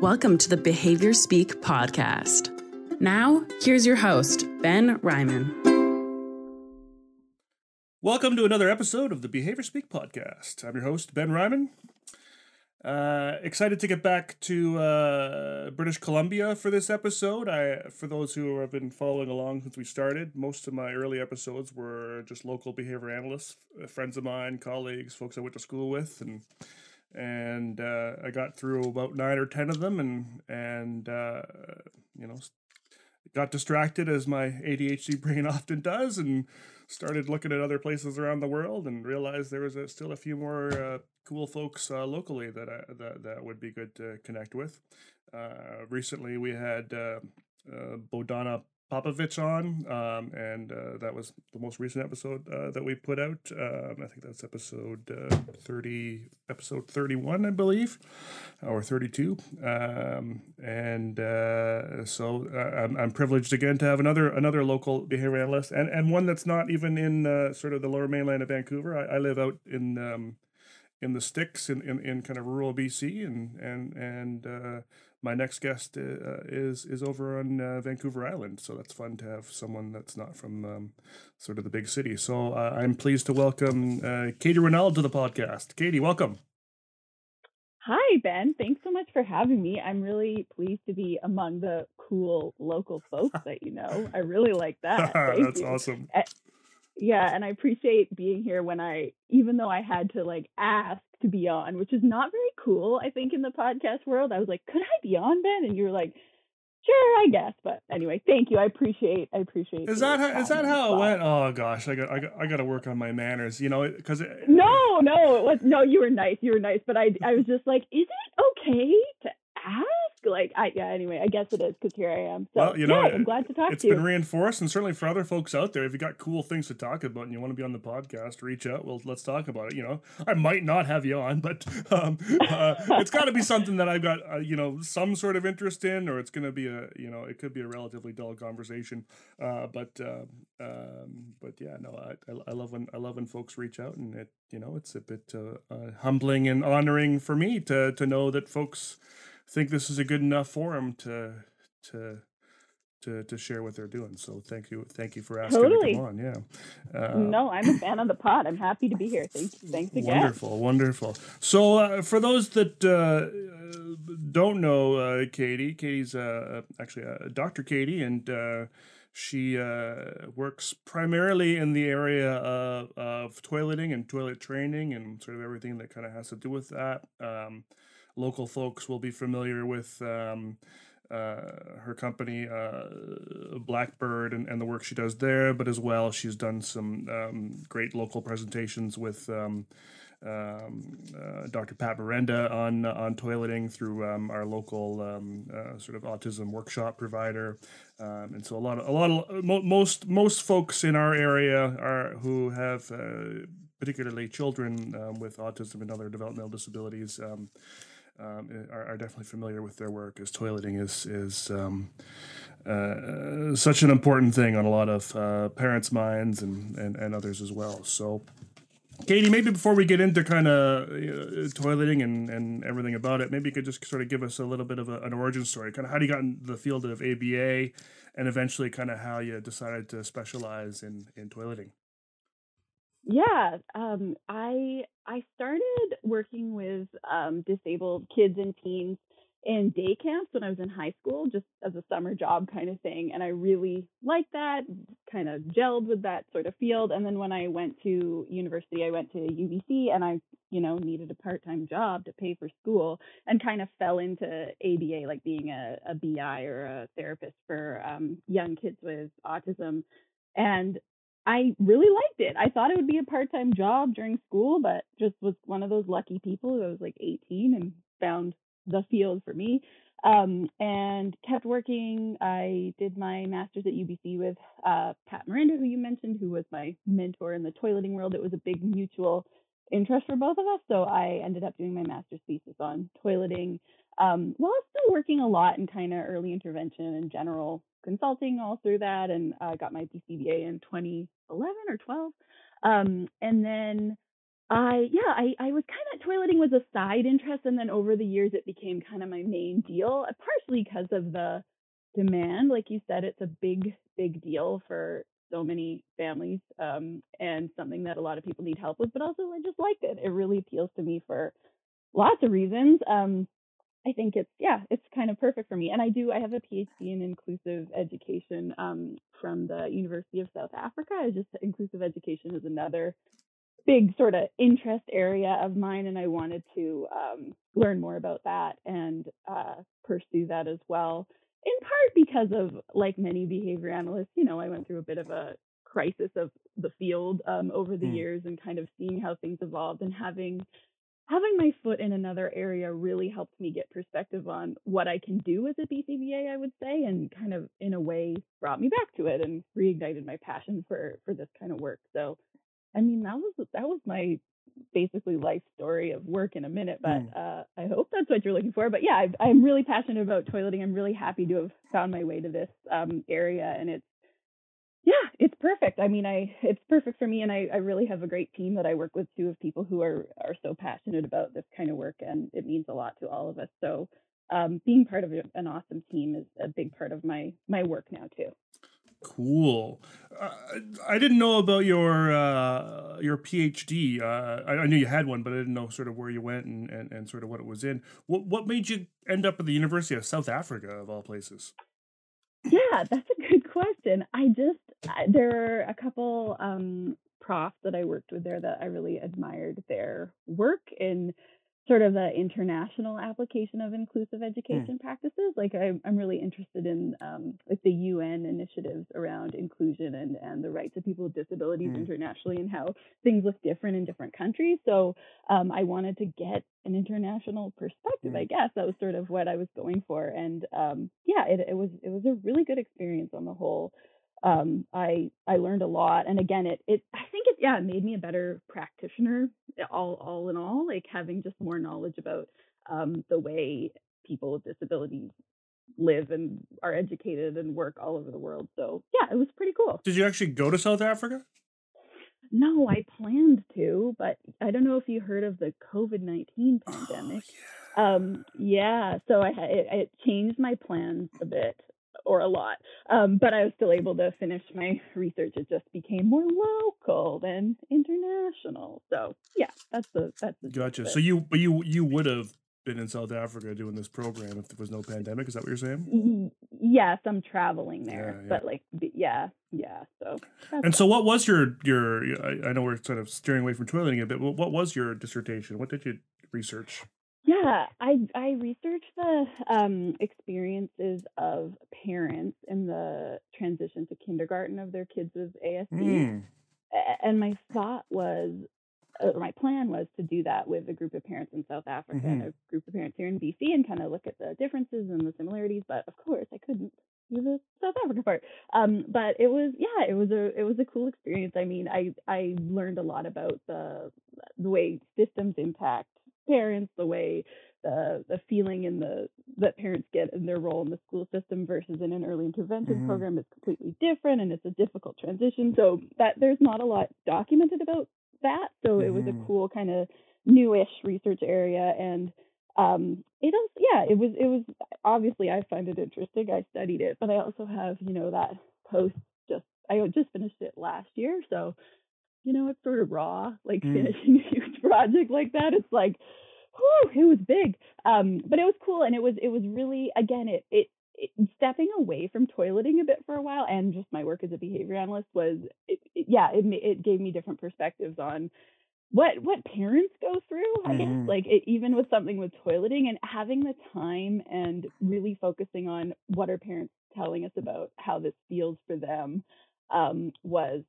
Welcome to the Behavior Speak podcast. Now, here's your host, Ben Ryman. Welcome to another episode of the Behavior Speak podcast. I'm your host, Ben Ryman. Excited to get back to British Columbia for this episode. For those who have been following along since we started, most of my early episodes were just local behavior analysts, friends of mine, colleagues, folks I went to school with, and I got through about 9 or 10 of them, and you know, got distracted as my ADHD brain often does, and started looking at other places around the world, and realized there was still a few more cool folks locally that would be good to connect with. Recently, we had Bodana Popovich on, and that was the most recent episode that we put out. I think that's episode 31, I believe, or 32. So I'm privileged again to have another local behavior analyst, and one that's not even in sort of the lower mainland of Vancouver. I live out in the sticks in kind of rural BC, and my next guest is over on Vancouver Island, so that's fun to have someone that's not from sort of the big city. So I'm pleased to welcome Katie Rinald to the podcast. Katie, welcome. Hi, Ben. Thanks so much for having me. I'm really pleased to be among the cool local folks that you know. I really like that. That's awesome. Yeah, and I appreciate being here even though I had to ask to be on, which is not very cool, I think, in the podcast world. I was like, could I be on, Ben? And you were like, sure, I guess. But anyway, thank you. I appreciate. Is that how it went? Oh gosh, I got to work on my manners, you know, because no, you were nice, but I was just like, is it okay to ask? Anyway, I guess it is, because here I am. So, well, I'm glad to talk to you. It's been reinforced, and certainly for other folks out there, if you got cool things to talk about and you want to be on the podcast, reach out. Well, let's talk about it. You know, I might not have you on, but it's got to be something that I've got, some sort of interest in, or it's going to be it could be a relatively dull conversation. I love when folks reach out, and it, it's a bit humbling and honoring for me to know that folks think this is a good enough forum to share what they're doing. So thank you for asking to come on. Yeah. No, I'm a fan of the pod. I'm happy to be here. Thanks again. Wonderful. So for those that don't know, Katie's actually Dr. Katie, and she works primarily in the area of toileting and toilet training and sort of everything that kind of has to do with that. Local folks will be familiar with her company, Blackbird, and the work she does there, but as well, she's done some great local presentations with Dr. Pat Mirenda on toileting through our local sort of autism workshop provider, and so a lot of most folks in our area who have particularly children with autism and other developmental disabilities are definitely familiar with their work, as toileting is such an important thing on a lot of parents' minds and others as well. So, Katie, maybe before we get into kind of toileting and everything about it, maybe you could just sort of give us a little bit of an origin story, kind of how you got in the field of ABA, and eventually kind of how you decided to specialize in toileting. Yeah, I started working with disabled kids and teens in day camps when I was in high school, just as a summer job kind of thing. And I really liked that, kind of gelled with that sort of field. And then when I went to university, I went to UBC, and I, needed a part-time job to pay for school, and kind of fell into ABA, like being a BI or a therapist for young kids with autism. And I really liked it. I thought it would be a part-time job during school, but just was one of those lucky people who I was 18 and found the field for me, and kept working. I did my master's at UBC with Pat Mirenda, who you mentioned, who was my mentor in the toileting world. It was a big mutual interest for both of us, so I ended up doing my master's thesis on toileting while still working a lot in kind of early intervention and general consulting all through that, and I got my BCBA in 2011 or 12, and then I was kind of, toileting was a side interest, and then over the years it became kind of my main deal, partially because of the demand. Like you said, it's a big, big deal for so many families, and something that a lot of people need help with, but also I just liked it. It really appeals to me for lots of reasons. I think it's kind of perfect for me. And I have a PhD in inclusive education from the University of South Africa. Inclusive education is another big sort of interest area of mine, and I wanted to learn more about that and pursue that as well. In part because of, like many behavior analysts, you know, I went through a bit of a crisis of the field over the years, and kind of seeing how things evolved, and having my foot in another area really helped me get perspective on what I can do as a BCBA, I would say, and kind of in a way brought me back to it and reignited my passion for this kind of work. So, I mean, that was my basically life story of work in a minute, but I hope that's what you're looking for. But yeah, I'm really passionate about toileting. I'm really happy to have found my way to this area, and it's perfect. I mean, it's perfect for me, and I really have a great team that I work with too, of people who are so passionate about this kind of work, and it means a lot to all of us. So being part of an awesome team is a big part of my work now too. Cool. I didn't know about your PhD. I knew you had one, but I didn't know sort of where you went and sort of what it was in. What made you end up at the University of South Africa, of all places? Yeah, that's a good question. There were a couple profs that I worked with there that I really admired their work in sort of the international application of inclusive education practices. Like I'm really interested in like the UN initiatives around inclusion and the rights of people with disabilities internationally, and how things look different in different countries. So I wanted to get an international perspective, I guess. That was sort of what I was going for. And it was a really good experience on the whole. I learned a lot, and again, it made me a better practitioner all in all, like having just more knowledge about the way people with disabilities live and are educated and work all over the world. So yeah, it was pretty cool. Did you actually go to South Africa? No, I planned to, but I don't know if you heard of the COVID-19 pandemic. Oh, yeah. So it changed my plans a bit. Or a lot, but I was still able to finish my research. It just became more local than international. So yeah, that's the gotcha. So you would have been in South Africa doing this program if there was no pandemic. Is that what you're saying? Yes, I'm traveling there, but like yeah. So so what was your? I know we're sort of steering away from toileting a bit. What was your dissertation? What did you research? Yeah, I researched the experiences of parents in the transition to kindergarten of their kids with ASD. And my plan was to do that with a group of parents in South Africa and a group of parents here in BC, and kind of look at the differences and the similarities. But of course, I couldn't do the South Africa part. But it was a cool experience. I mean, I learned a lot about the way systems impact parents, the way the feeling in that parents get in their role in the school system versus in an early intervention program is completely different, and it's a difficult transition. So that there's not a lot documented about that. So it was a cool kind of newish research area, and it was obviously I find it interesting. I studied it, but I also have that post I just finished it last year, so. It's sort of raw, like finishing a huge project like that. It's like, whew, it was big, but it was cool. And it was really, again, it stepping away from toileting a bit for a while, and just my work as a behavior analyst was, it gave me different perspectives on what parents go through, I guess, like even with something with toileting, and having the time and really focusing on what are parents telling us about how this feels for them was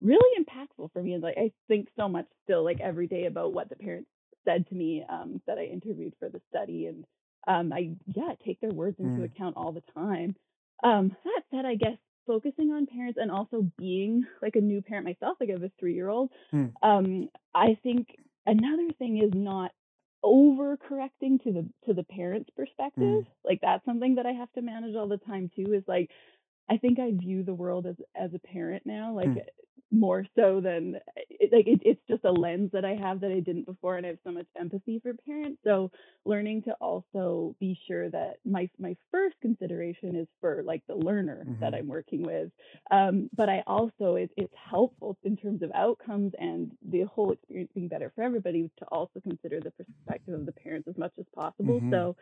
really impactful for me. And like I think so much still, like every day, about what the parents said to me that I interviewed for the study, and I take their words into account all the time. That said, I guess focusing on parents, and also being like a new parent myself, like I have a 3-year-old, I think another thing is not overcorrecting to the parent's perspective. Like that's something that I have to manage all the time too, is like I think I view the world as a parent now, like more so than it's just a lens that I have that I didn't before, and I have so much empathy for parents. So learning to also be sure that my first consideration is for like the learner mm-hmm. that I'm working with, but I also it's helpful in terms of outcomes and the whole experience being better for everybody to also consider the perspective of the parents as much as possible. Mm-hmm. So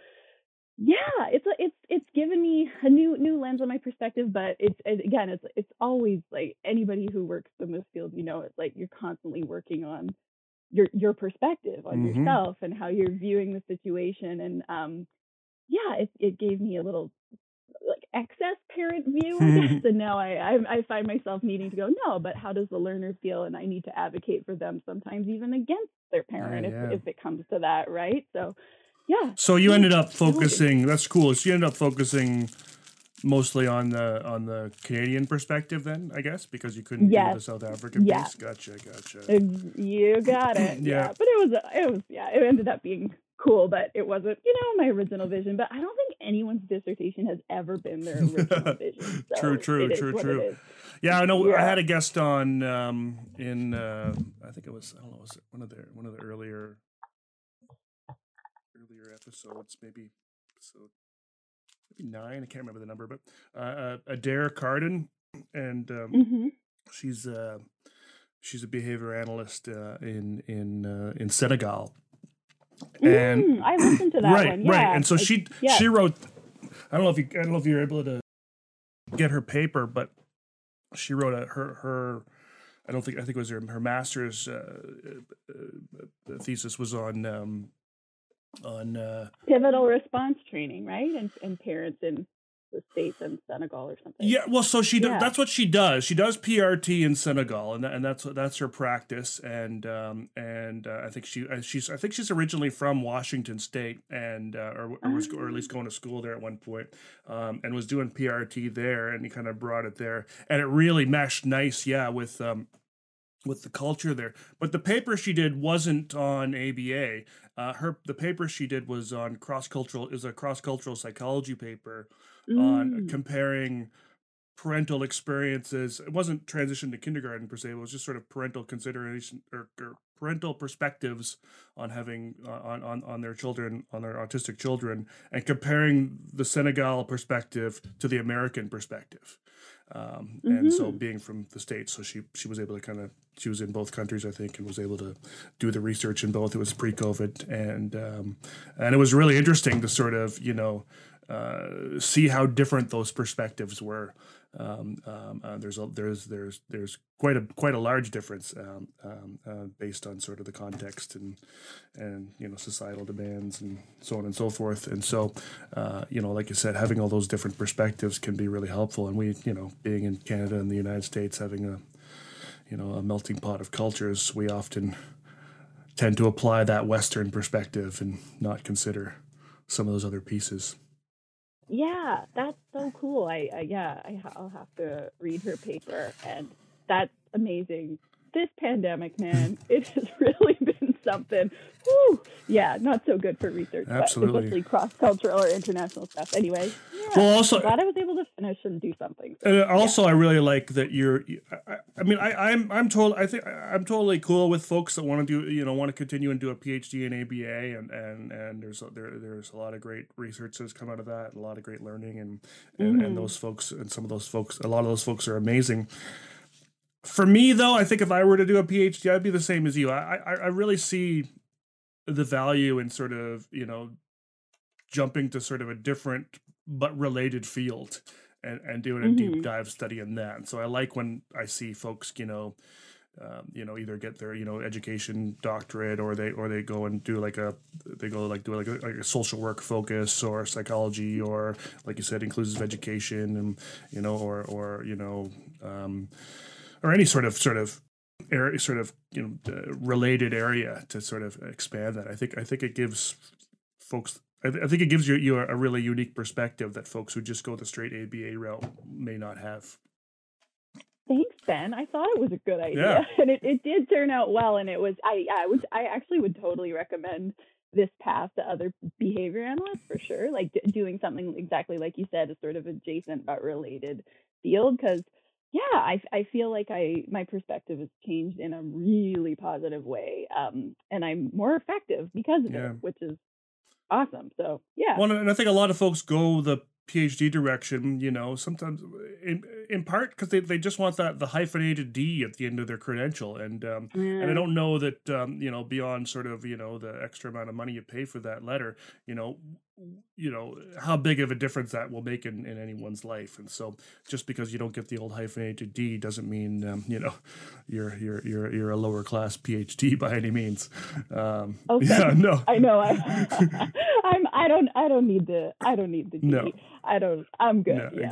yeah, it's given me a new lens on my perspective, but it's always like anybody who works in this field, it's like you're constantly working on your perspective on mm-hmm. yourself and how you're viewing the situation, and it gave me a little like excess parent view, I guess. And now I find myself needing to go, no, but how does the learner feel? And I need to advocate for them sometimes even against their parent if it comes to that, right? So. Yeah. So you ended up focusing. That's cool. So you ended up focusing mostly on the Canadian perspective, then I guess, because you couldn't do the South African piece. Gotcha. You got it. Yeah. But it ended up being cool, but it wasn't my original vision. But I don't think anyone's dissertation has ever been their original vision. So true. Yeah, I know. Yeah. I had a guest on I think it was one of the earlier episodes, maybe episode 9, I can't remember the number, but Adair Cardon, and mm-hmm. she's a behavior analyst in Senegal, and I listened to that one. Yeah. Right, and so she wrote. I don't know if you're able to get her paper, but she wrote her. I think it was her master's thesis was on pivotal response training, right? And parents in the States and Senegal or something. Yeah, well, so that's what she does. She does PRT in Senegal, and that's her practice. And I think she's originally from Washington State, and or at least going to school there at one point, and was doing PRT there, and kind of brought it there, and it really meshed nice, with the culture there. But the paper she did wasn't on ABA. The paper she did was on cross-cultural psychology paper on comparing parental experiences. It wasn't transition to kindergarten per se. It was just sort of parental consideration or parental perspectives on having on their children, on their autistic children, and comparing the Senegal perspective to the American perspective. And so being from the States, so she was able to she was in both countries, I think, and was able to do the research in both. It was pre-COVID, and it was really interesting to sort of, see how different those perspectives were. There's quite a large difference based on sort of the context and societal demands and so on and so forth. And so, like you said, having all those different perspectives can be really helpful. And we, being in Canada and the United States, having a melting pot of cultures, we often tend to apply that Western perspective and not consider some of those other pieces. Yeah, that's so cool. I'll have to read her paper, and that's amazing. This pandemic, man, it has really been something. Woo! Yeah, not so good for research. Absolutely, especially cross-cultural or international stuff. Anyway, yeah, well, also, I'm glad I was able to finish and do something. So, I really like that you're. I'm totally cool with folks that want to do want to continue and do a PhD in ABA, and there's a lot of great research that's come out of that, and a lot of great learning, and those folks, and some of those folks, a lot of those folks are amazing. For me, though, I think if I were to do a PhD, I'd be the same as you. I really see the value in sort of, jumping to sort of a different but related field and doing a deep dive study in that. And so I like when I see folks, either get their, education doctorate, or they go and do like a social work focus, or psychology, or like you said, inclusive education, and, or any sort of related area to sort of expand that. I think it gives folks. I think it gives you a really unique perspective that folks who just go the straight ABA route may not have. Thanks, Ben. I thought it was a good idea, and it did turn out well. And it was I actually would totally recommend this path to other behavior analysts for sure. Like doing something exactly like you said, a sort of adjacent but related field, because. yeah, I feel like my perspective has changed in a really positive way, and I'm more effective because of it, which is awesome. So yeah. Well, and I think a lot of folks go the PhD direction, you know, sometimes in part because they just want the hyphenated D at the end of their credential, and I don't know that you know, beyond sort of, you know, the extra amount of money you pay for that letter, you know how big of a difference that will make in anyone's life. And so just because you don't get the old hyphenated D doesn't mean you know, you're a lower class PhD by any means. Okay. Yeah, no, I know. I don't need the D. No. I'm good. No, yeah,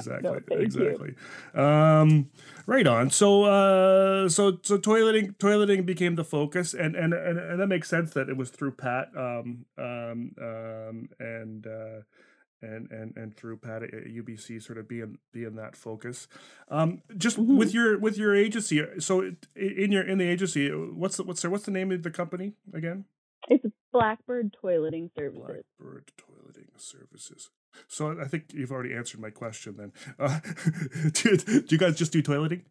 exactly. Right on. So so toileting became the focus, and that makes sense that it was through Pat and through Pat at UBC sort of being that focus. Just mm-hmm. with your agency. So in the agency, what's the name of the company again? It's Blackbird Toileting Services. Blackbird Toileting Services. So I think you've already answered my question then. Do you guys just do toileting?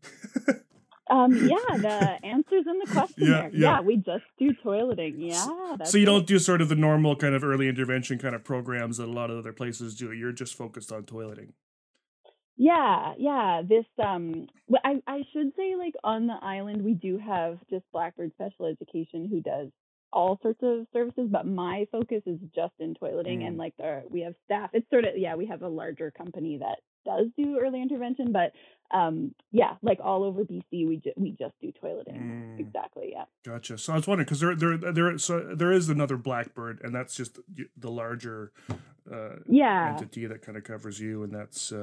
Yeah, the answer's in the questionnaire. Yeah, we just do toileting. Yeah. That's so you don't do sort of the normal kind of early intervention kind of programs that a lot of other places do. You're just focused on toileting. Yeah. This, I should say, like, on the island, we do have just Blackbird Special Education who does all sorts of services, but my focus is just in toileting. And like we have staff. It's sort of, yeah, we have a larger company that does do early intervention, but yeah, like all over BC, we just do toileting. Exactly. Yeah. Gotcha. So I was wondering, because there is another Blackbird, and that's just the larger entity that kind of covers you, and that's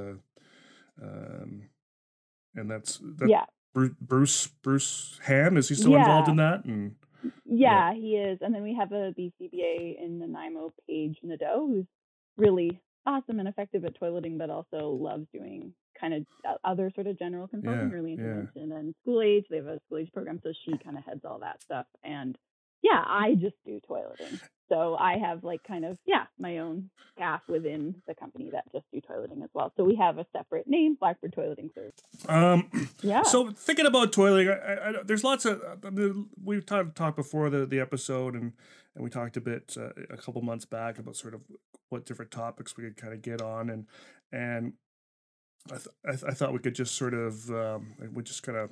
yeah. Bruce Hamm, is he still involved in that? And yeah, he is. And then we have a BCBA in Nanaimo, Paige Nadeau, who's really awesome and effective at toileting, but also loves doing kind of other sort of general consulting, early intervention, and school age. They have a school age program, so she kind of heads all that stuff. And yeah, I just do toileting. So I have like kind of, my own staff within the company that just do toileting as well. So we have a separate name, Blackbird Toileting Service. So thinking about toileting, I there's lots of, we've talked before the episode, and we talked a bit a couple months back about sort of what different topics we could kind of get on. And I thought we could just sort of, we just kind of,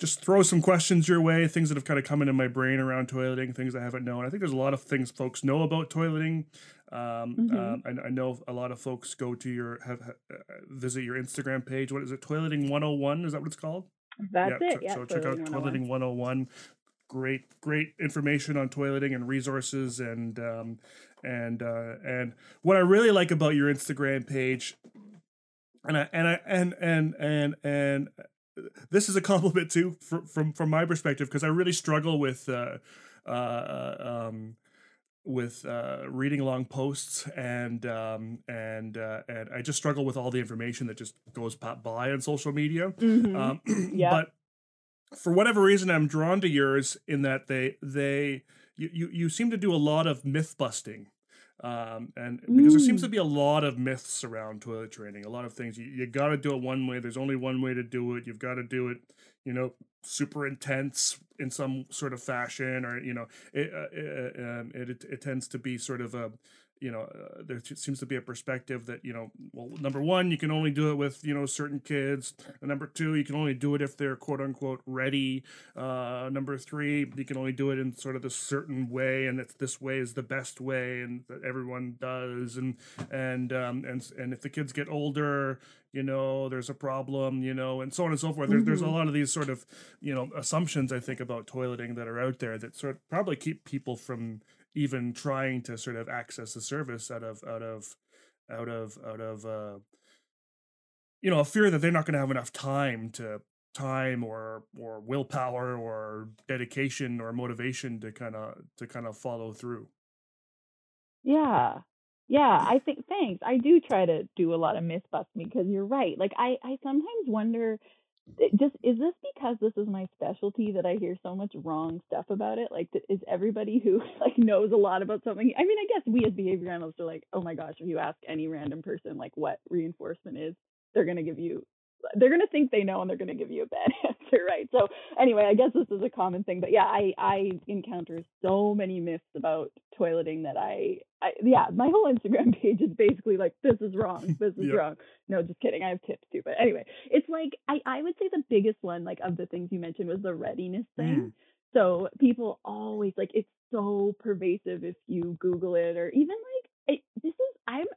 just throw some questions your way, things that have kind of come into my brain around toileting, things I haven't known. I think there's a lot of things folks know about toileting. I know a lot of folks go to visit your Instagram page. What is it? Toileting 101. Is that what it's called? That's it. So check out Toileting 101. Great information on toileting and resources. And what I really like about your Instagram page, and this is a compliment too, from my perspective, because I really struggle with reading long posts and I just struggle with all the information that just goes pop by on social media. Mm-hmm. But for whatever reason, I'm drawn to yours in that you seem to do a lot of myth busting. And because there seems to be a lot of myths around toilet training, a lot of things you got to do it one way. There's only one way to do it. You've got to do it, you know, super intense in some sort of fashion, or, you know, it tends to be sort of a, you know, there seems to be a perspective that, you know, well, number one, you can only do it with, you know, certain kids. And number two, you can only do it if they're quote unquote ready. Number three, you can only do it in sort of a certain way, and that this way is the best way, and that everyone does. And if the kids get older, you know, there's a problem, you know, and so on and so forth. Mm-hmm. There's a lot of these sort of, you know, assumptions, I think, about toileting that are out there that sort of probably keep people from even trying to sort of access the service out of you know, a fear that they're not going to have enough time or willpower or dedication or motivation to kind of follow through. Yeah, I think, thanks. I do try to do a lot of myth busting, because you're right. Like I sometimes wonder, just is this because this is my specialty that I hear so much wrong stuff about it? Like, is everybody who like knows a lot about something? I mean, I guess we as behavior analysts are like, oh my gosh, if you ask any random person like what reinforcement is, they're going to give you they're going to think they know and they're going to give you a bad answer, right? So anyway, I guess this is a common thing, but yeah, I encounter so many myths about toileting that I my whole Instagram page is basically like, this is wrong, this is wrong. No, just kidding. I have tips too. But anyway, it's like, I would say the biggest one, like of the things you mentioned, was the readiness thing. Mm. So people always like, it's so pervasive if you Google it, or even like,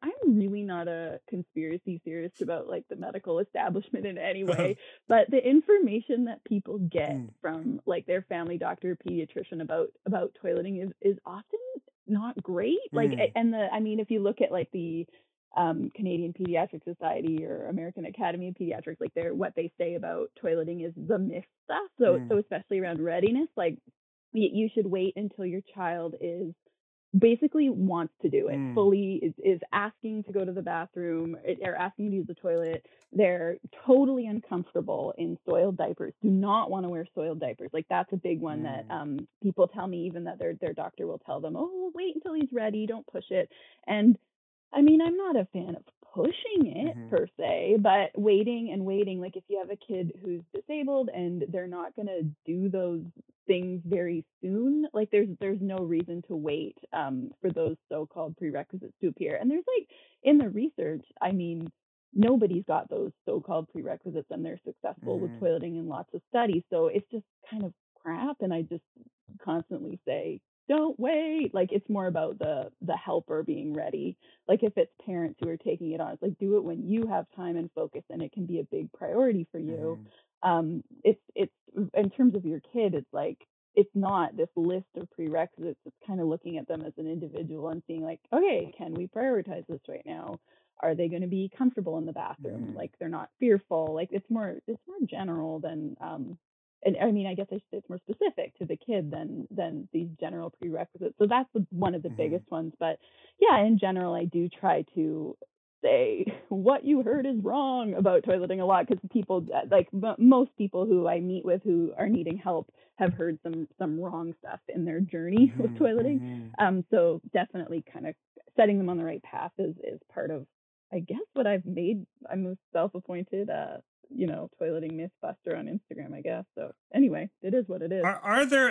I'm really not a conspiracy theorist about like the medical establishment in any way, but the information that people get from like their family doctor, pediatrician about toileting is often not great. Like, and if you look at like the Canadian Pediatric Society or American Academy of Pediatrics, like what they say about toileting is the myth stuff. So, so especially around readiness, like you should wait until your child is basically wants to do it fully, is asking to go to the bathroom or asking to use the toilet. They're totally uncomfortable in soiled diapers, do not want to wear soiled diapers. Like that's a big one that people tell me, even that their doctor will tell them, oh, wait until he's ready, don't push it. And I mean, I'm not a fan of pushing it per se, but waiting, like if you have a kid who's disabled and they're not going to do those things very soon, like there's no reason to wait for those so-called prerequisites to appear. And there's like, in the research, I mean, nobody's got those so-called prerequisites and they're successful with toileting in lots of studies. So it's just kind of crap. And I just constantly say, don't wait. Like it's more about the helper being ready. Like if it's parents who are taking it on, it's like, do it when you have time and focus and it can be a big priority for you. It's in terms of your kid, it's like, it's not this list of prerequisites. It's kind of looking at them as an individual and seeing like, okay, can we prioritize this right now? Are they going to be comfortable in the bathroom? Like they're not fearful. Like it's more general than, and I mean, I guess I should say it's more specific to the kid than these general prerequisites. So that's one of the biggest ones. But yeah, in general, I do try to say what you heard is wrong about toileting a lot, because people, like most people who I meet with who are needing help, have heard some wrong stuff in their journey with toileting. So definitely kind of setting them on the right path is part of, I guess, what I've made. I'm a self-appointed toileting mythbuster on Instagram, I guess. So anyway, it is what it is. Are there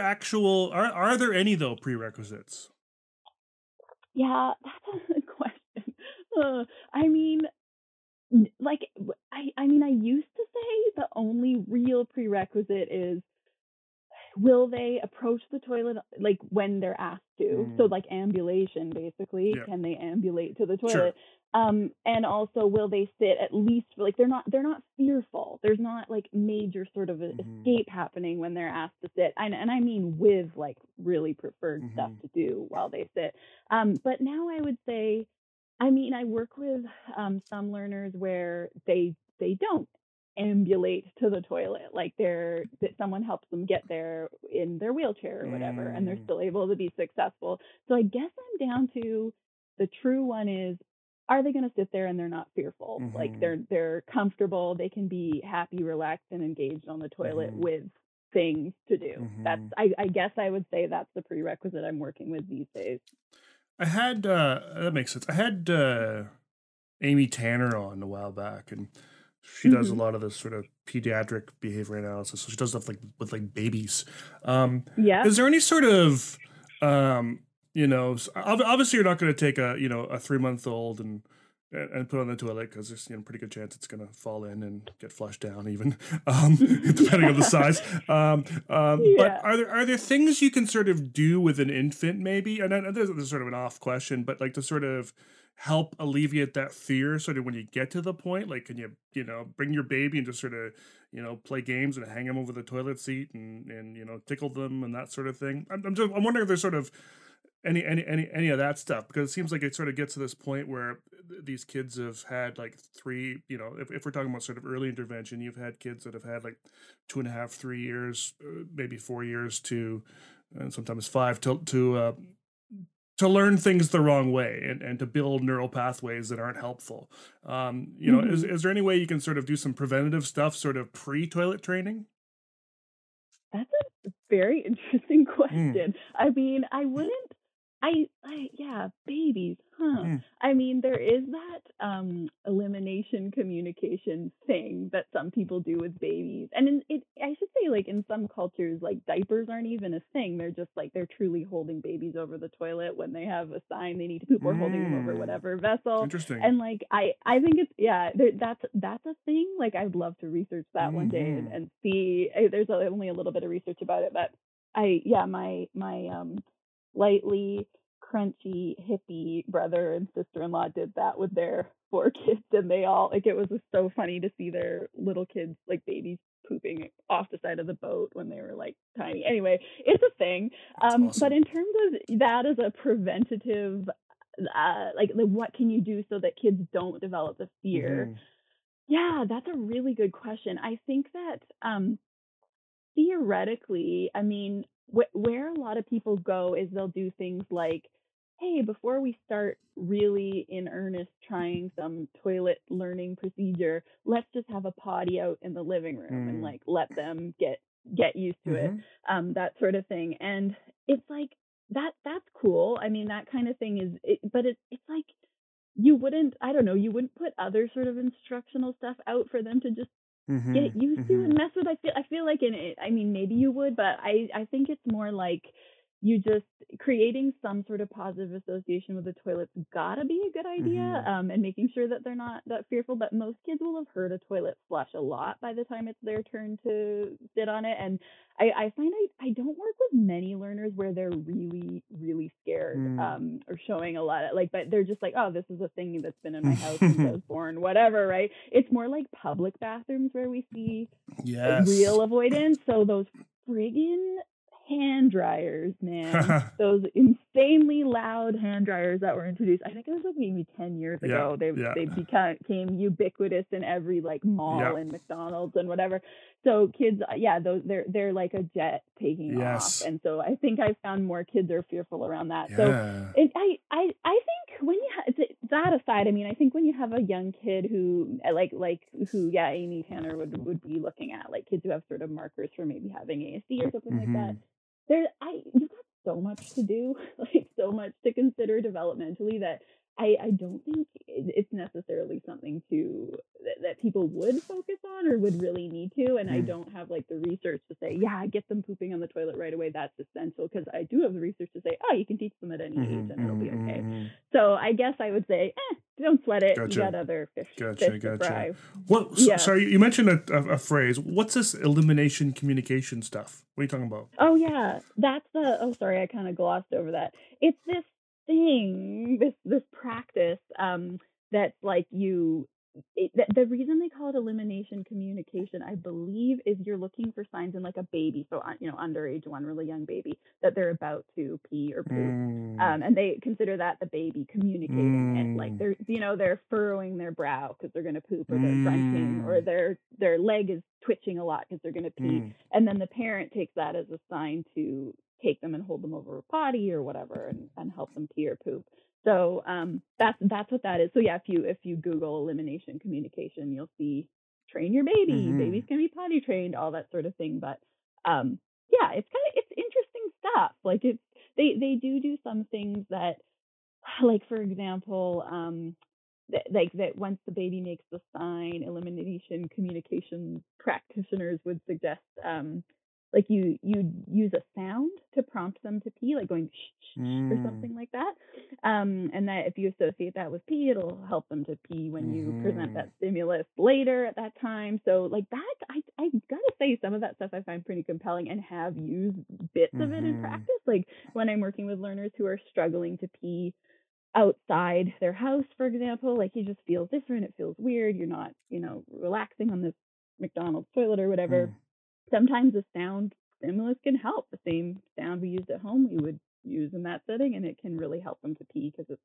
any though prerequisites? Yeah, that's a good question. I used to say the only real prerequisite is, will they approach the toilet like when they're asked to? So like ambulation, basically. Yeah. Can they ambulate to the toilet? Sure. And also, will they sit at least for, like, they're not fearful. There's not like major sort of escape happening when they're asked to sit. And I mean with like really preferred stuff to do while they sit. But now I would say, I mean, I work with some learners where they don't ambulate to the toilet, like someone helps them get there in their wheelchair or whatever, and they're still able to be successful. So I guess I'm down to the true one is, are they going to sit there and they're not fearful? Like they're comfortable, they can be happy, relaxed, and engaged on the toilet with things to do. That's I guess I would say that's the prerequisite I'm working with these days. I had that makes sense. I had Amy Tanner on a while back, and she does a lot of this sort of pediatric behavior analysis. So she does stuff like with like babies. Is there any sort of, obviously you're not going to take a 3-month-old and put on the toilet, because there's a pretty good chance it's going to fall in and get flushed down, even depending on the size. But are there things you can sort of do with an infant, maybe? And I know this is sort of an off question, but like to sort of help alleviate that fear, sort of when you get to the point, like can you bring your baby and just sort of play games and hang them over the toilet seat and tickle them and that sort of thing? I'm wondering if there's sort of any of that stuff, because it seems like it sort of gets to this point where these kids have had like 3, if we're talking about sort of early intervention, you've had kids that have had like 2.5, 3 years, maybe 4 years to, and sometimes 5 to learn things the wrong way and to build neural pathways that aren't helpful. Is there any way you can sort of do some preventative stuff, sort of pre-toilet training? That's a very interesting question. I mean, I wouldn't Yeah, babies, huh? Yeah. I mean, there is that elimination communication thing that some people do with babies. And I should say, like, in some cultures, like, diapers aren't even a thing. They're just, like, they're truly holding babies over the toilet when they have a sign they need to poop, or holding them over whatever vessel. Interesting. And, like, I think it's, yeah, that's a thing. Like, I'd love to research that one day and see. There's only a little bit of research about it, but my lightly crunchy hippie brother and sister-in-law did that with their 4 kids, and they all, like, it was just so funny to see their little kids, like babies, pooping off the side of the boat when they were like tiny. Anyway, it's a thing. Awesome. But in terms of that as a preventative, like what can you do so that kids don't develop the fear? Yeah, that's a really good question. I think that theoretically, I mean, where a lot of people go is they'll do things like, hey, before we start really in earnest trying some toilet learning procedure, let's just have a potty out in the living room and like let them get used to it, that sort of thing. And it's like that's cool. I mean, that kind of thing but it's like you wouldn't, I don't know, you wouldn't put other sort of instructional stuff out for them to just get used to and mess with. I feel like in it, I mean, maybe you would, but I think it's more like you just creating some sort of positive association with the toilet's gotta be a good idea, and making sure that they're not that fearful. But most kids will have heard a toilet flush a lot by the time it's their turn to sit on it. And I find I don't work with many learners where they're really, really scared or showing a lot of, like, but they're just like, oh, this is a thing that's been in my house since I was born, whatever, right? It's more like public bathrooms where we see real avoidance. So those friggin' hand dryers, man. Those insanely loud hand dryers that were introduced, I think it was like maybe 10 years ago. They became ubiquitous in every like mall and McDonald's and whatever. So kids, those they're like a jet taking off. And so I think I found more kids are fearful around that. So I think when you that aside, I mean, I think when you have a young kid who who Amy Tanner would be looking at, like kids who have sort of markers for maybe having ASD or something like that. You've got so much to do, like so much to consider developmentally that I don't think it's necessarily something that people would focus on or would really need to. And I don't have like the research to say, get them pooping on the toilet right away. That's essential, because I do have the research to say, oh, you can teach them at any age and it'll be okay. So I guess I would say, don't sweat it. You got other fish to fry. Well, sorry, you mentioned a phrase. What's this elimination communication stuff? What are you talking about? Oh, yeah. That's sorry, I kind of glossed over that. It's this thing, this practice that's like the reason they call it elimination communication, I believe, is you're looking for signs in like a baby, so under age 1, really young baby, that they're about to pee or poop, and they consider that the baby communicating, and like they're they're furrowing their brow because they're going to poop, or they're grunting, or their leg is twitching a lot because they're going to pee, and then the parent takes that as a sign to take them and hold them over a potty or whatever and help them pee or poop. So that's what that is. So yeah, if you Google elimination communication, you'll see train your baby, babies can be potty trained, all that sort of thing. But it's interesting stuff. Like it's they do some things that, like, for example, that once the baby makes the sign, elimination communication practitioners would suggest like you use a sound to prompt them to pee, like going shh, shh, or something like that. And that if you associate that with pee, it'll help them to pee when you present that stimulus later at that time. So like that, I gotta say, some of that stuff I find pretty compelling and have used bits of it in practice. Like when I'm working with learners who are struggling to pee outside their house, for example, like you just feel different. It feels weird. You're not, relaxing on this McDonald's toilet or whatever. Sometimes the sound stimulus can help. The same sound we used at home, we would use in that setting, and it can really help them to pee because it's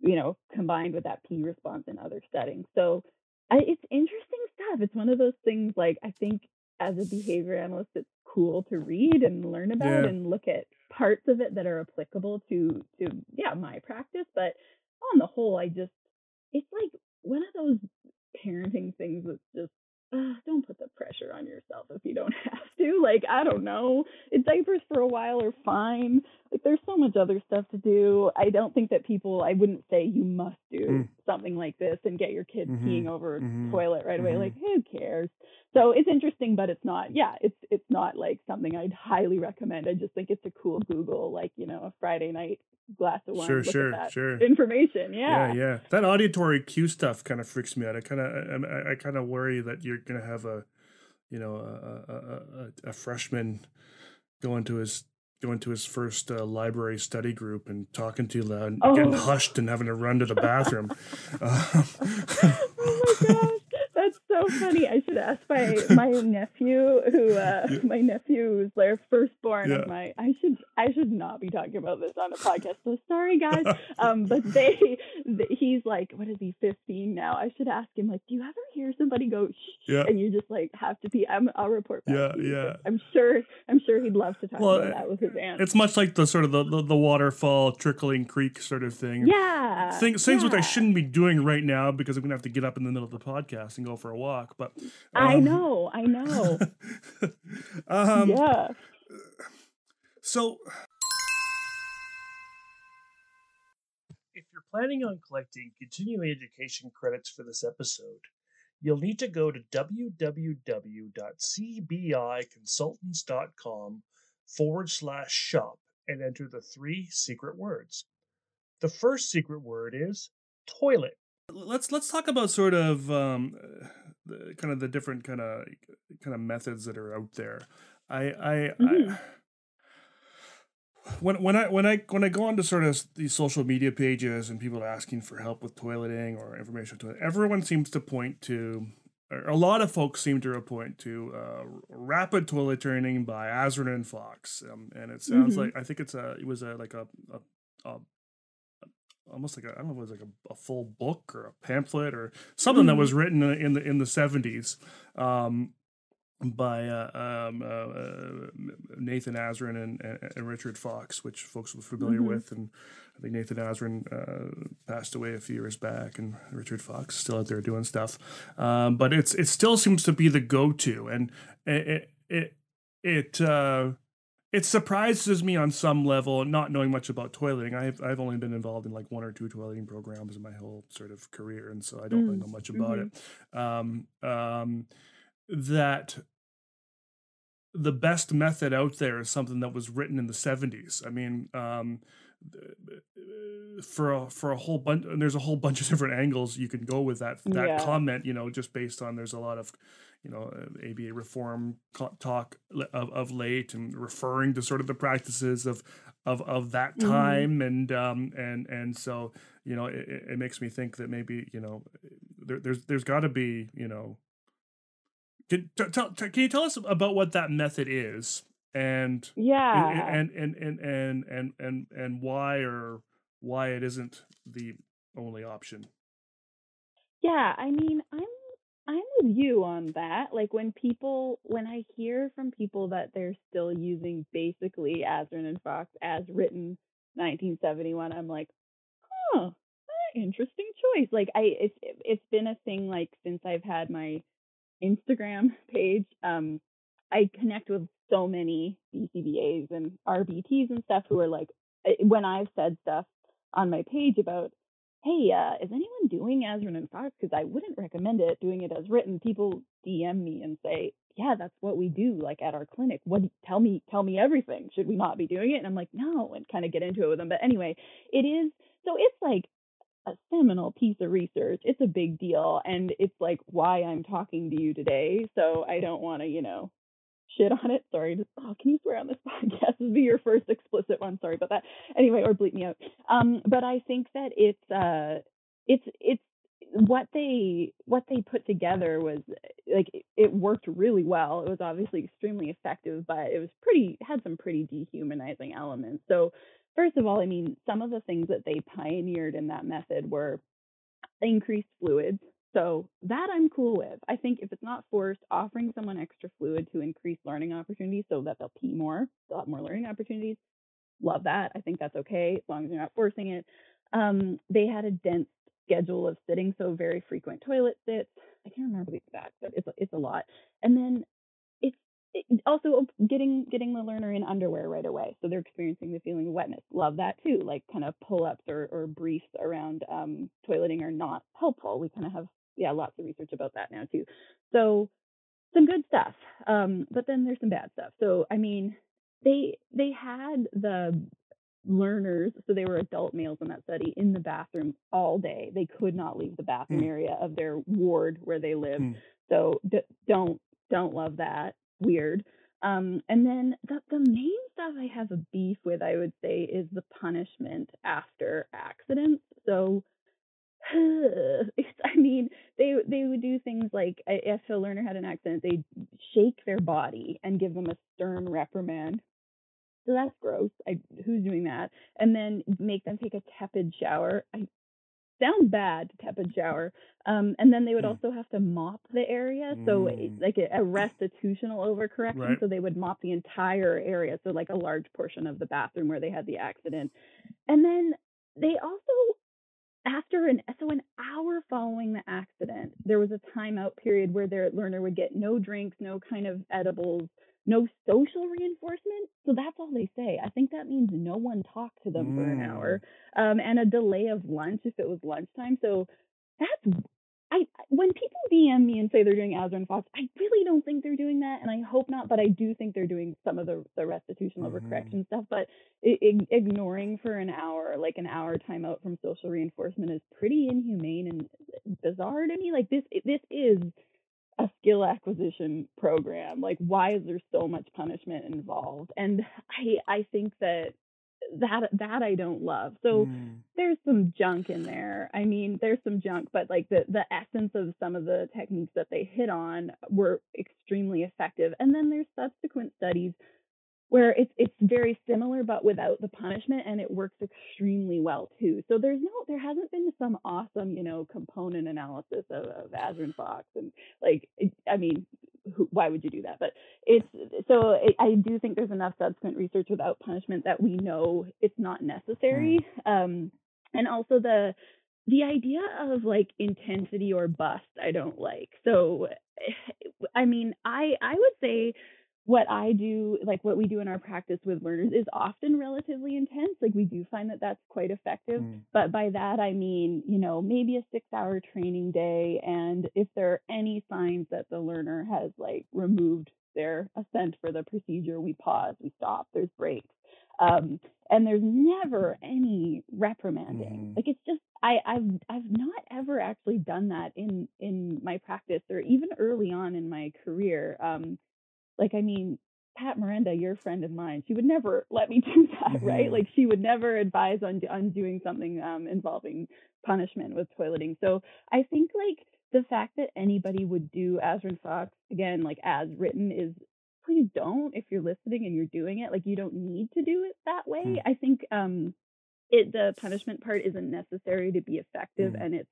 been, combined with that pee response in other settings. So it's interesting stuff. It's one of those things, like, I think as a behavior analyst, it's cool to read and learn about and look at parts of it that are applicable to my practice. But on the whole, it's like one of those parenting things that's just, don't put the pressure on yourself if you don't have to. Like, I don't know, diapers for a while are fine. Like, there's so much other stuff to do. I don't think that people, I wouldn't say you must do something like this and get your kid peeing over a toilet right away. Like, who cares? So it's interesting, but it's not, it's not like something I'd highly recommend. I just think it's a cool Google, like, you know, a Friday night glass of wine. Sure. Information. Yeah. That auditory cue stuff kind of freaks me out. I kind of worry that you're going to have a freshman going to his first library study group and talking too loud and getting hushed and having to run to the bathroom. Oh my gosh, that's so funny! I should ask my nephew who's their firstborn. Yeah. I should not be talking about this on a podcast. So sorry, guys. But he's like, what is he, 15 now? I should ask him, like, do you ever hear somebody go shh, and you just like have to pee? I'll report back. Yeah. I'm sure he'd love to talk about that with his aunt. It's much like the sort of the waterfall trickling creek sort of thing. Yeah. Things which I shouldn't be doing right now because I'm gonna have to get up in the middle of the podcast and go for a walk. But I know. Yeah. So, if you're planning on collecting continuing education credits for this episode, you'll need to go to www.cbiconsultants.com/shop and enter the 3 secret words. The first secret word is toilet. Let's talk about sort of the different kind of methods that are out there. When I go onto sort of these social media pages and people are asking for help with toileting or information on toilet, everyone seems to point to, or a lot of folks seem to point to, rapid toilet training by Azrin and Foxx, and it sounds like, I think it was almost like a, I don't know if it was like a full book or a pamphlet or something that was written in the 70s. By Nathan Azrin and Richard Foxx, which folks were familiar with, and I think Nathan Azrin passed away a few years back, and Richard Foxx is still out there doing stuff. But it still seems to be the go-to, and it surprises me on some level, not knowing much about toileting. I've only been involved in like 1 or 2 toileting programs in my whole sort of career, and so I don't really know much about it. That the best method out there is something that was written in the 70s. I mean, for a whole bunch, and there's a whole bunch of different angles you can go with that comment, you know, just based on, there's a lot of, you know, ABA reform talk of late and referring to sort of the practices of that time. And so, you know, it makes me think that maybe, you know, there's gotta be, you know, can you tell us about what that method is, and why it isn't the only option? Yeah, I mean, I'm with you on that. Like when I hear from people that they're still using basically Azrin and Foxx as written 1971, I'm like, oh, interesting choice. Like it's been a thing like since I've had my Instagram page. I connect with so many BCBAs and RBTs and stuff who are like, when I've said stuff on my page about, hey, is anyone doing Azrin and Foxx? Because I wouldn't recommend it, doing it as written. People DM me and say, yeah, that's what we do, like at our clinic. What? Tell me everything. Should we not be doing it? And I'm like, no, and kind of get into it with them. But anyway, it is, so it's like a seminal piece of research. It's a big deal. And it's like why I'm talking to you today. So I don't want to, you know, shit on it. Sorry. Can you swear on this podcast? This will be your first explicit one. Sorry about that. Anyway, or bleep me out. But I think that it's what they put together was like, it worked really well. It was obviously extremely effective, but it was had some pretty dehumanizing elements. So first of all, I mean, some of the things that they pioneered in that method were increased fluids. So that I'm cool with. I think if it's not forced, offering someone extra fluid to increase learning opportunities so that they'll pee more, they'll have more learning opportunities. Love that. I think that's okay as long as you're not forcing it. They had a dense schedule of sitting, so very frequent toilet sits. I can't remember the exact, but it's a lot. And then Also getting the learner in underwear right away. So they're experiencing the feeling of wetness. Love that too. Like kind of pull-ups or briefs around toileting are not helpful. We kind of have, lots of research about that now too. So some good stuff, but then there's some bad stuff. So, I mean, they had the learners, so they were adult males in that study, in the bathroom all day. They could not leave the bathroom area of their ward where they lived. So don't love that. Weird. And then the main stuff I have a beef with, I would say, is the punishment after accidents. So, I mean, they would do things like, if a learner had an accident, they'd shake their body and give them a stern reprimand. So that's gross. Who's doing that? And then make them take a tepid shower. Sounds bad, tepid shower. And then they would also have to mop the area. So like a restitutional overcorrection. Right. So they would mop the entire area. So like a large portion of the bathroom where they had the accident. And then they also, an hour following the accident, there was a timeout period where their learner would get no drinks, no kind of edibles, no social reinforcement. So that's all they say. I think that means no one talked to them for an hour, and a delay of lunch if it was lunchtime. So when people DM me and say they're doing Azrin and Foxx, I really don't think they're doing that, and I hope not, but I do think they're doing some of the restitution overcorrection stuff. But ignoring for an hour, like an hour timeout from social reinforcement, is pretty inhumane and bizarre to me. Like this is a skill acquisition program. Like, why is there so much punishment involved? And I think that I don't love. So there's some junk in there. I mean, there's some junk, but like the essence of some of the techniques that they hit on were extremely effective. And then there's subsequent studies where it's very similar, but without the punishment, and it works extremely well too. So there hasn't been some awesome, component analysis of Azrin and Foxx, and like, I mean, why would you do that? But I do think there's enough subsequent research without punishment that we know it's not necessary. And also the idea of like intensity or bust, I don't like. So, I mean, I would say, what I do, like what we do in our practice with learners, is often relatively intense. Like we do find that that's quite effective. But by that, I mean, maybe a 6-hour training day. And if there are any signs that the learner has like removed their assent for the procedure, we pause, we stop, there's breaks. And there's never any reprimanding. Like it's just, I've not ever actually done that in my practice or even early on in my career. Like, I mean, Pat Mirenda, your friend of mine, she would never let me do that, right? Like, she would never advise on doing something involving punishment with toileting. So I think, like, the fact that anybody would do Azrin and Foxx, again, like, as written, is please don't if you're listening and you're doing it. Like, you don't need to do it that way. I think the punishment part isn't necessary to be effective, and it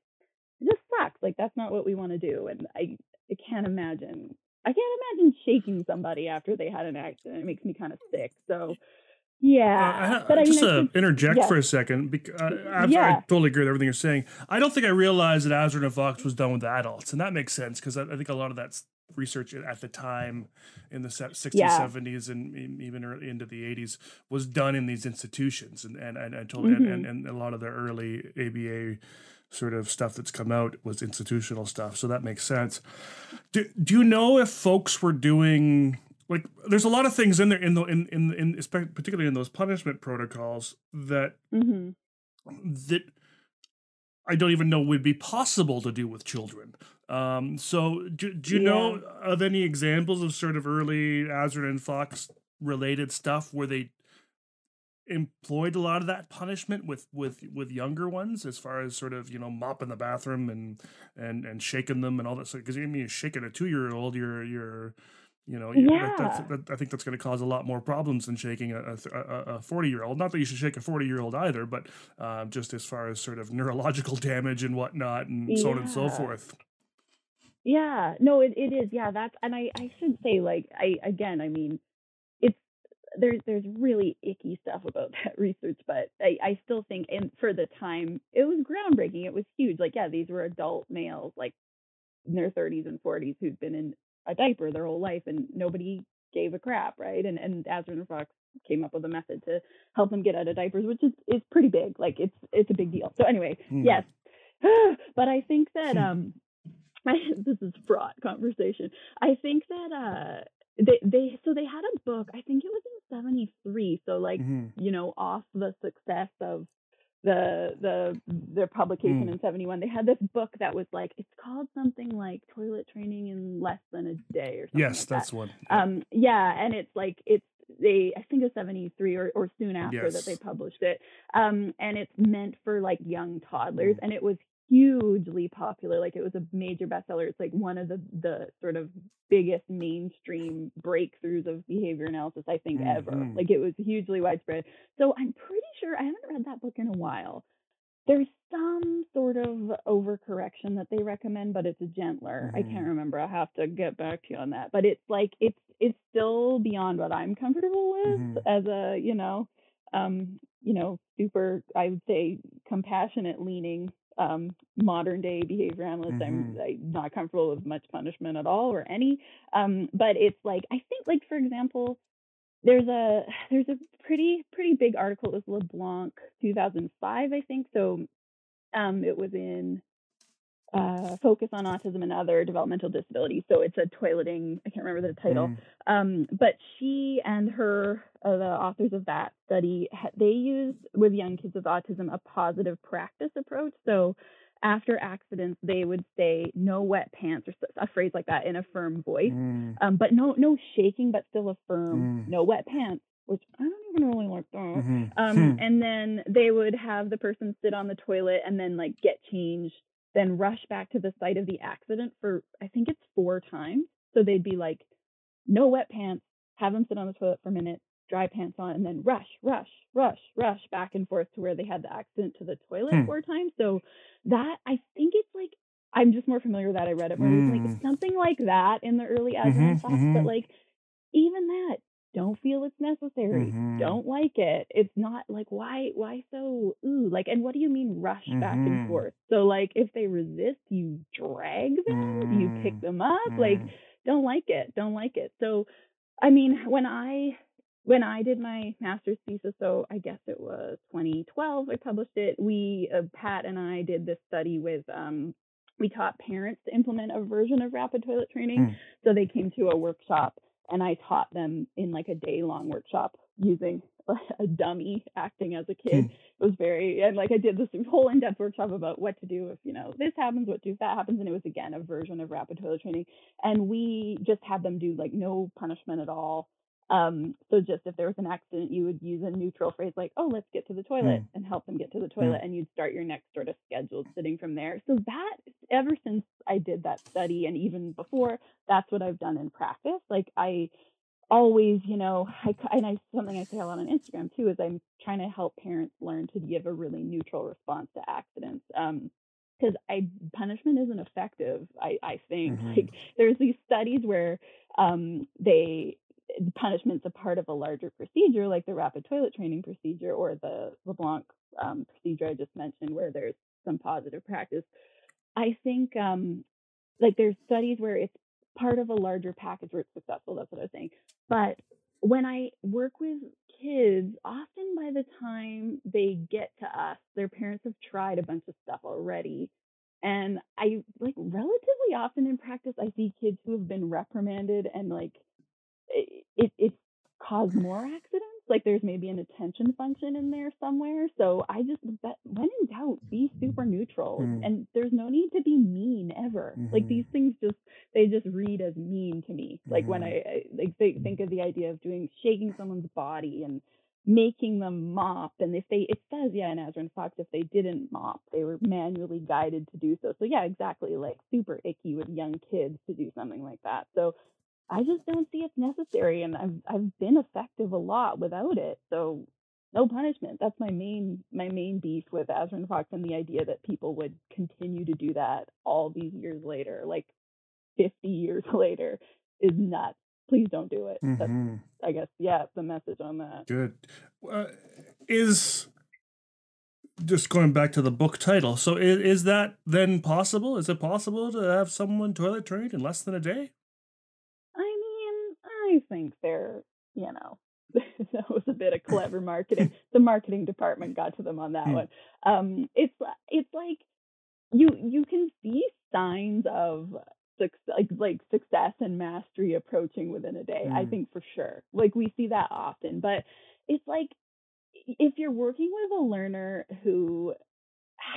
just sucks. Like, that's not what we want to do, and I can't imagine. I can't imagine shaking somebody after they had an accident. It makes me kind of sick. So, yeah. Interject for a second. I totally agree with everything you're saying. I don't think I realized that Azrin and Foxx was done with adults. And that makes sense because I think a lot of that's research at the time in the 60s, 70s, and even into the 80s was done in these institutions. And a lot of the early ABA sort of stuff that's come out was institutional stuff. So that makes sense. Do you know if folks were doing, like, there's a lot of things in there in particularly in those punishment protocols that, that I don't even know would be possible to do with children. So do you know of any examples of sort of early Azrin and Foxx related stuff where they employed a lot of that punishment with younger ones, as far as sort of mopping the bathroom and shaking them and all that stuff? Because you're shaking a 2-year-old, I think that's going to cause a lot more problems than shaking a 40-year-old. Not that you should shake a 40-year-old either, but just as far as sort of neurological damage and whatnot, and so on and so forth. Yeah, no, it is. Yeah, that's, and I should say, like, there's really icky stuff about that research, but I still think, and for the time, it was groundbreaking. It was huge. Like, these were adult males, like in their 30s and 40s, who'd been in a diaper their whole life, and nobody gave a crap, right? And Azrin and Foxx came up with a method to help them get out of diapers, which is pretty big. Like it's a big deal. So anyway, yes. But I think that this is fraught conversation. I think that they had a book, I think it was in 1973. So like, you know, off the success of their publication in 1971, they had this book that was like, it's called something like Toilet Training in Less Than a Day or something. Yes, like that's that. One. Yeah, and it's like I think it's 1973 or soon after that they published it. And it's meant for like young toddlers, and it was hugely popular. Like it was a major bestseller. It's like one of the sort of biggest mainstream breakthroughs of behavior analysis, I think, ever. Like it was hugely widespread. So I'm pretty sure, I haven't read that book in a while, there's some sort of overcorrection that they recommend, but it's a gentler. I can't remember. I'll have to get back to you on that. But it's like it's still beyond what I'm comfortable with as a, super, I would say, compassionate leaning modern day behavior analyst. I'm not comfortable with much punishment at all or any, but it's like, I think, like, for example, there's a pretty big article. It was LeBlanc 2005, I think. So it was in Focus on Autism and Other Developmental Disabilities. So it's a toileting, I can't remember the title, but she and her, the authors of that study, they used with young kids with autism a positive practice approach. So after accidents, they would say no wet pants or a phrase like that in a firm voice, but no shaking, but still a firm no wet pants, which I don't even really like that. And then they would have the person sit on the toilet and then like get changed, then rush back to the site of the accident for, I think it's 4 times. So they'd be like, no wet pants, have them sit on the toilet for a minute, dry pants on, and then rush back and forth to where they had the accident to the toilet 4 times. So that, I think it's like, I'm just more familiar with that. I read it more recently. It's something like that in the early Azrin class, but like, even that, don't feel it's necessary. Don't like it. It's not like, why so, ooh, like, and what do you mean rush back and forth? So like, if they resist, you drag them, you pick them up, like, don't like it. So, I mean, when I did my master's thesis, so I guess it was 2012, I published it. We, Pat and I did this study with, we taught parents to implement a version of rapid toilet training. So they came to a workshop, and I taught them in like a day-long workshop using a dummy acting as a kid. It was very, and like I did this whole in-depth workshop about what to do if, you know, this happens, what to do if that happens. And it was, again, a version of rapid toilet training. And we just had them do like no punishment at all. So just if there was an accident, you would use a neutral phrase like, oh, let's get to the toilet, and help them get to the toilet. And you'd start your next sort of scheduled sitting from there. So that, ever since I did that study, and even before, that's what I've done in practice. Like, I always, you know, and something I say a lot on Instagram too, is I'm trying to help parents learn to give a really neutral response to accidents. Because punishment isn't effective, I think. Like, there's these studies where punishment's a part of a larger procedure, like the rapid toilet training procedure or the LeBlanc procedure I just mentioned, where there's some positive practice. I think like there's studies where it's part of a larger package where it's successful. That's what I was saying. But when I work with kids, often by the time they get to us, their parents have tried a bunch of stuff already. And I, like, relatively often in practice, I see kids who have been reprimanded and like, it caused more accidents. Like, there's maybe an attention function in there somewhere. So I just, when in doubt, be super neutral. And there's no need to be mean ever. Like, these things they just read as mean to me. Like, when I like think of the idea of shaking someone's body and making them mop, and if they, it says, yeah, in Azrin and Foxx, if they didn't mop, they were manually guided to do so. So yeah, exactly, like super icky with young kids to do something like that. So I just don't see it's necessary, and I've been effective a lot without it. So no punishment. That's my main beef with Azrin and Foxx, and the idea that people would continue to do that all these years later, like 50 years later, is nuts. Please don't do it. That's, I guess, yeah, the message on that. Good. Is, just going back to the book title, so is that then possible? Is it possible to have someone toilet trained in less than a day? I do think they're, you know, that was a bit of clever marketing. The marketing department got to them on that one. It's like you can see signs of like success and mastery approaching within a day. I think for sure. Like we see that often, but it's like if you're working with a learner who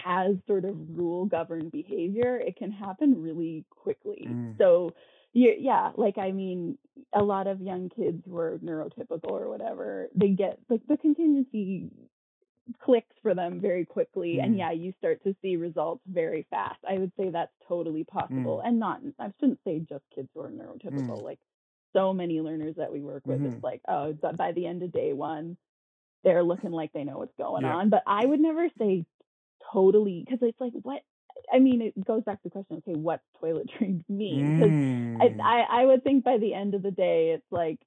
has sort of rule governed behavior, it can happen really quickly. So yeah, like, I mean, a lot of young kids who are neurotypical or whatever, they get like the contingency clicks for them very quickly. And yeah, you start to see results very fast. I would say that's totally possible. And I shouldn't say just kids who are neurotypical, like so many learners that we work with, it's like, oh, by the end of day one, they're looking like they know what's going on. But I would never say totally, because it's like, what? I mean, it goes back to the question, okay, what's toilet trained mean? Because I would think by the end of the day, it's like,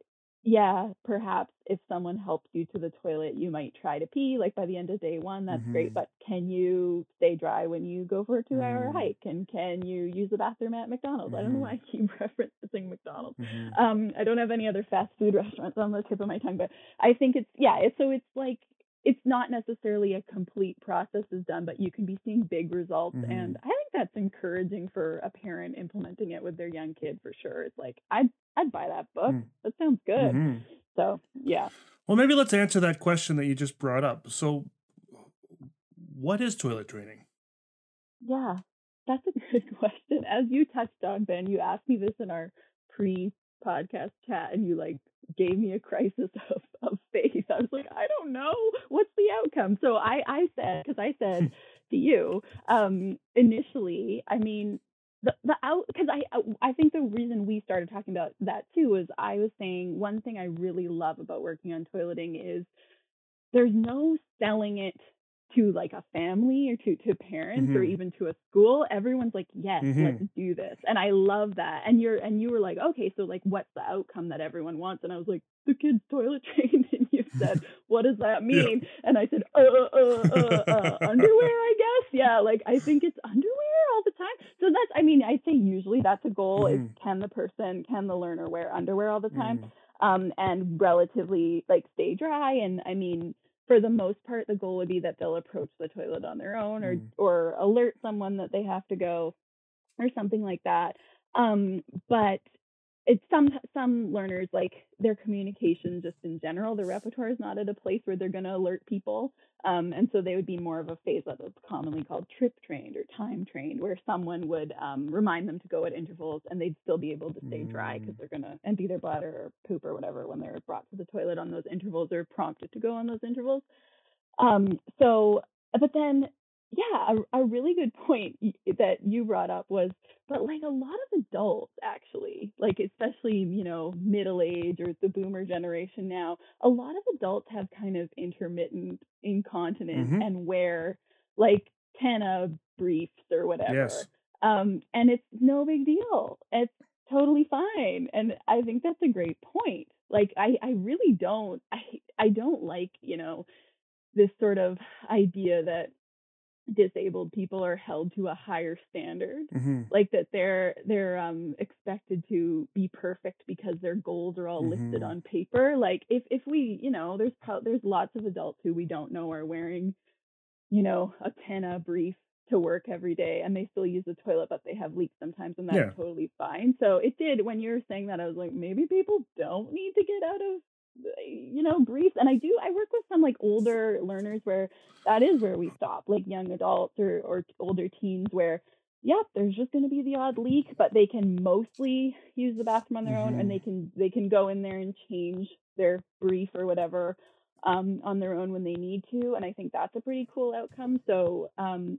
yeah, perhaps if someone helps you to the toilet, you might try to pee. Like by the end of day one, that's great. But can you stay dry when you go for a 2-hour hike? And can you use the bathroom at McDonald's? I don't know why I keep referencing McDonald's. I don't have any other fast food restaurants on the tip of my tongue, but I think it's, yeah, it's like, it's not necessarily a complete process is done, but you can be seeing big results. And I think that's encouraging for a parent implementing it with their young kid for sure. It's like, I'd buy that book. That sounds good. So, yeah. Well, maybe let's answer that question that you just brought up. So what is toilet training? Yeah, that's a good question. As you touched on, Ben, you asked me this in our pre-podcast chat and you like gave me a crisis of faith. I was like, I don't know. What's the outcome? So I said to you, initially, I mean, because I think the reason we started talking about that too is I was saying one thing I really love about working on toileting is there's no selling it to like a family or to parents or even to a school. Everyone's like, yes, let's do this. And I love that. And you were like, okay, so like, what's the outcome that everyone wants? And I was like, the kid's toilet trained. And you said, what does that mean? Yeah. And I said, underwear, I guess. Yeah. Like, I think it's underwear all the time. So that's, I mean, I say usually that's a goal is can the learner wear underwear all the time? And relatively like stay dry. And I mean, for the most part, the goal would be that they'll approach the toilet on their own or alert someone that they have to go or something like that. But it's some learners, like their communication just in general, their repertoire is not at a place where they're going to alert people. And so they would be more of a phase that is commonly called trip trained or time trained, where someone would remind them to go at intervals and they'd still be able to stay dry because they're going to empty their bladder or poop or whatever when they're brought to the toilet on those intervals or prompted to go on those intervals. But then, yeah, a really good point that you brought up was, but like a lot of adults actually, like especially, you know, middle age or the boomer generation now, a lot of adults have kind of intermittent incontinence and wear like TENA briefs or whatever. Yes. And it's no big deal. It's totally fine. And I think that's a great point. Like I really don't like, you know, this sort of idea that disabled people are held to a higher standard, like that they're expected to be perfect because their goals are all listed on paper. Like if we, you know, there's lots of adults who we don't know are wearing, you know, a TENA brief to work every day and they still use the toilet, but they have leaks sometimes, and that's totally fine. So it did, when you were saying that, I was like, maybe people don't need to get out of, you know, briefs. And I work with some like older learners where that is where we stop, like young adults or older teens where, yep, there's just going to be the odd leak, but they can mostly use the bathroom on their own, and they can go in there and change their brief or whatever on their own when they need to. And I think that's a pretty cool outcome. So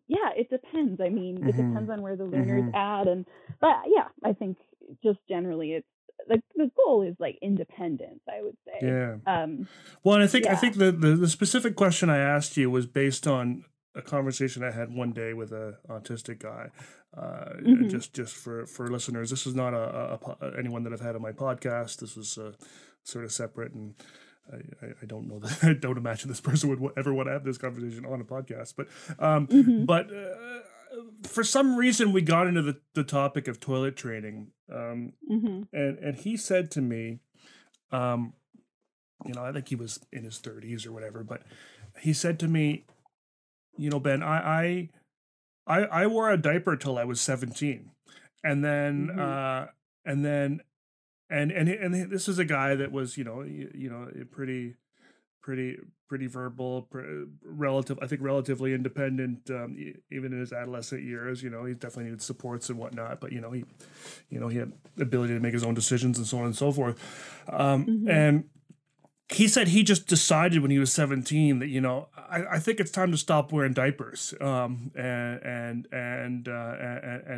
yeah, it depends. I mean, it depends on where the learner's at. And but yeah, I think just generally it's like the goal is like independence, I would say. Yeah. Well, and I think the specific question I asked you was based on a conversation I had one day with an autistic guy. Just for listeners, this is not anyone that I've had on my podcast. This was sort of separate, and I don't know that I don't imagine this person would ever want to have this conversation on a podcast. But for some reason, we got into the topic of toilet training, and he said to me, You know, I think he was in his 30s or whatever, but he said to me, you know, Ben, I wore a diaper till I was 17. And then, and this is a guy that was, you know, pretty verbal, relatively independent, even in his adolescent years. You know, he definitely needed supports and whatnot, but he had the ability to make his own decisions and so on and so forth. And he said he just decided when he was 17 that, you know, I think it's time to stop wearing diapers and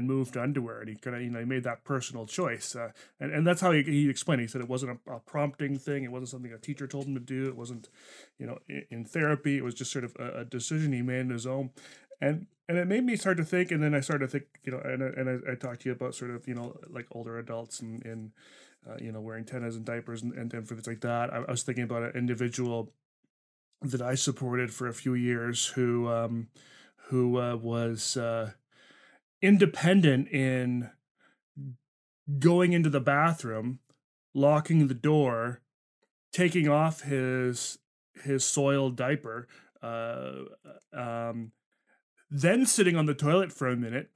move to underwear. And he kind of, you know, he made that personal choice. And that's how he explained it. He said it wasn't a prompting thing. It wasn't something a teacher told him to do. It wasn't, you know, in therapy. It was just sort of a decision he made on his own. And it made me start to think. And then I started to think, you know, and I talked to you about sort of, you know, like older adults and you know, wearing tennis and diapers and things like that. I was thinking about an individual that I supported for a few years who was independent in going into the bathroom, locking the door, taking off his soiled diaper, then sitting on the toilet for a minute,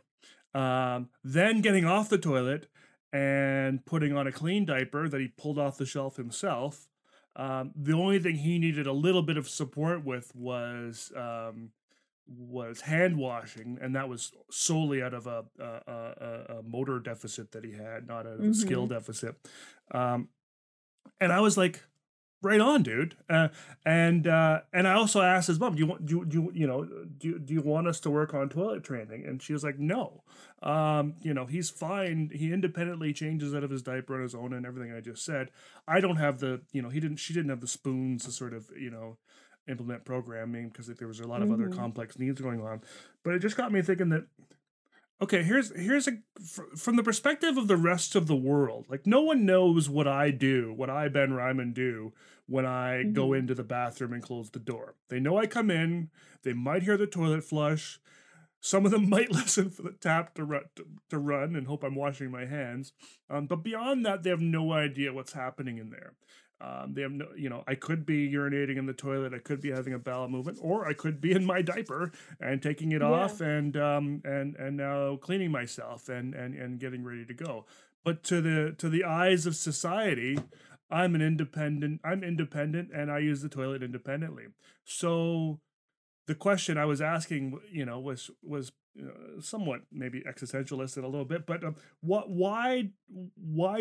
then getting off the toilet and putting on a clean diaper that he pulled off the shelf himself. The only thing he needed a little bit of support with was hand washing, and that was solely out of a motor deficit that he had, not out of a skill deficit. And I was like, right on, dude. And I also asked his mom, do you want us to work on toilet training? And she was like, no. You know, he's fine. He independently changes out of his diaper on his own and everything I just said. I don't have the, you know, she didn't have the spoons to sort of, you know, implement programming because there was a lot of other complex needs going on. But it just got me thinking that, okay, from the perspective of the rest of the world, like no one knows what I do, what I, Ben Ryman, do when I go into the bathroom and close the door. They know I come in, they might hear the toilet flush. Some of them might listen for the tap to run and hope I'm washing my hands. But beyond that, they have no idea what's happening in there. They have no, you know, I could be urinating in the toilet. I could be having a bowel movement, or I could be in my diaper and taking it off and now cleaning myself and getting ready to go. But to the eyes of society, I'm independent and I use the toilet independently. So the question I was asking, you know, was somewhat maybe existentialist in a little bit, but why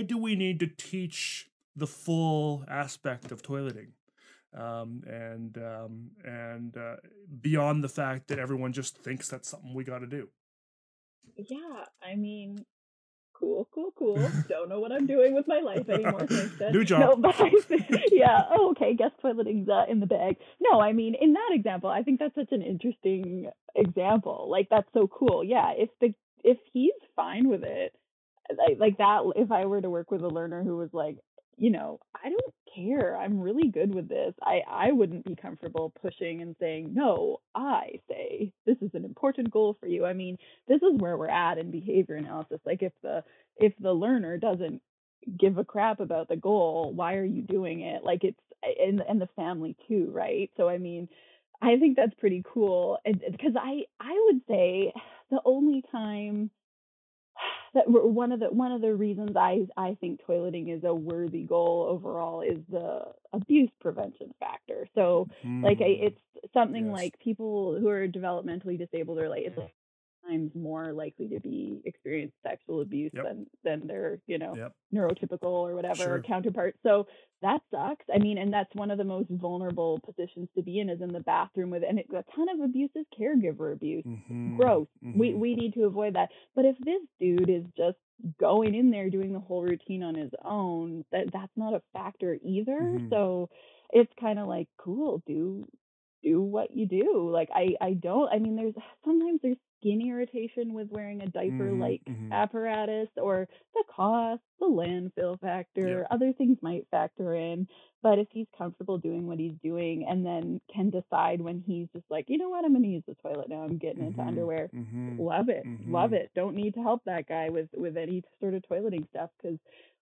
do we need to teach the full aspect of toileting, and beyond the fact that everyone just thinks that's something we got to do? Yeah, I mean, cool. Don't know what I'm doing with my life anymore. New job. No, yeah. Oh, okay. Guess toileting's in the bag. No, I mean, in that example, I think that's such an interesting example. Like, that's so cool. Yeah. If he's fine with it, like that. If I were to work with a learner who was like, you know, I don't care, I'm really good with this, I wouldn't be comfortable pushing and saying, no, I say this is an important goal for you. I mean, this is where we're at in behavior analysis. Like, if the learner doesn't give a crap about the goal, why are you doing it? Like, it's and the family too, right? So I mean, I think that's pretty cool, because I would say the only time that one of the reasons I think toileting is a worthy goal overall is the abuse prevention factor. So like, it's something like people who are developmentally disabled are like times more likely to be experience sexual abuse than their, you know, neurotypical or whatever counterparts. So that sucks. I mean, and that's one of the most vulnerable positions to be in, is in the bathroom with a ton of abuse is caregiver abuse. Gross. We need to avoid that. But if this dude is just going in there doing the whole routine on his own, that's not a factor either. So it's kind of like, cool, do what you do. Like, I mean, there's skin irritation with wearing a diaper-like apparatus, or the cost, the landfill factor, other things might factor in. But if he's comfortable doing what he's doing and then can decide when he's just like, you know what, I'm going to use the toilet now, I'm getting into underwear. Love it. Don't need to help that guy with any sort of toileting stuff, because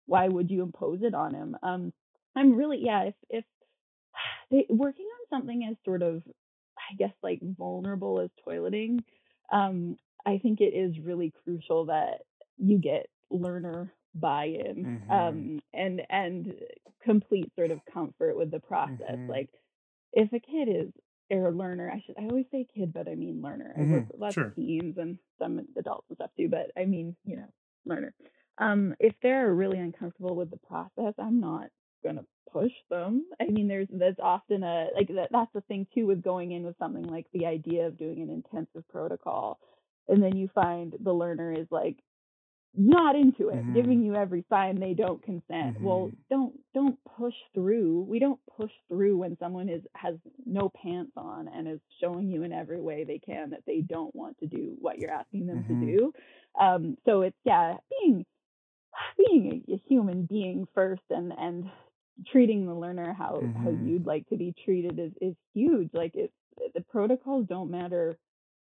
why would you impose it on him? I'm really, if working on something as sort of, I guess, like vulnerable as toileting, I think it is really crucial that you get learner buy-in, mm-hmm. and complete sort of comfort with the process. Mm-hmm. Like if a kid is a learner, I always say kid, but I mean learner. Mm-hmm. I work with lots of teens and some adults and stuff too, but I mean, you know, learner. If they're really uncomfortable with the process, I'm not going to push them. I mean, that's often that's the thing too with going in with something like the idea of doing an intensive protocol, and then you find the learner is like not into it, mm-hmm. giving you every sign they don't consent. Mm-hmm. Well, don't push through. We don't push through when someone has no pants on and is showing you in every way they can that they don't want to do what you're asking them mm-hmm. to do. So it's being a human being first, and treating the learner how you'd like to be treated is huge. Like the protocols don't matter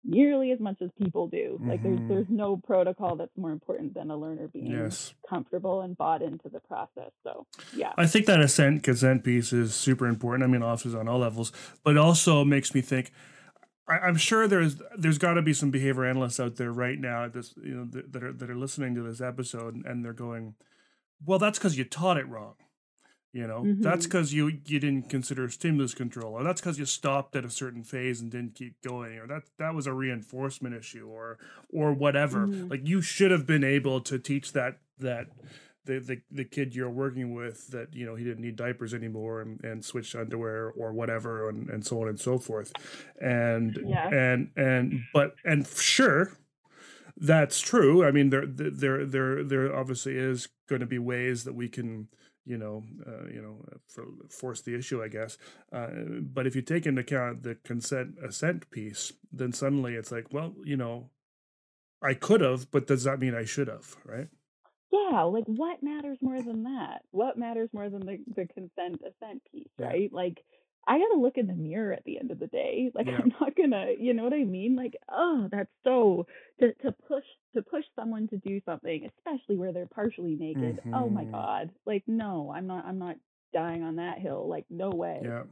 nearly as much as people do. Mm-hmm. Like there's no protocol that's more important than a learner being comfortable and bought into the process. So I think that assent consent piece is super important. I mean, officers on all levels, but it also makes me think. I'm sure there's got to be some behavior analysts out there right now that are listening to this episode, and they're going, well, that's because you taught it wrong. You know, mm-hmm. that's because you didn't consider stimulus control, or that's because you stopped at a certain phase and didn't keep going, or that was a reinforcement issue, or whatever. Mm-hmm. Like you should have been able to teach that the kid you're working with that, you know, he didn't need diapers anymore and switched underwear or whatever, and so on and so forth. And sure, that's true. I mean, there obviously is going to be ways that we can, force the issue, I guess. But if you take into account the consent piece, then suddenly it's like, well, you know, I could have, but does that mean I should have, right? Yeah, like what matters more than that? What matters more than the consent piece, right? Like I got to look in the mirror at the end of the day. Like I'm not gonna, you know what I mean? Like, oh, that's so to push someone to do something, especially where they're partially naked. Mm-hmm. Oh my God! Like, no, I'm not dying on that hill. Like, no way. Yeah,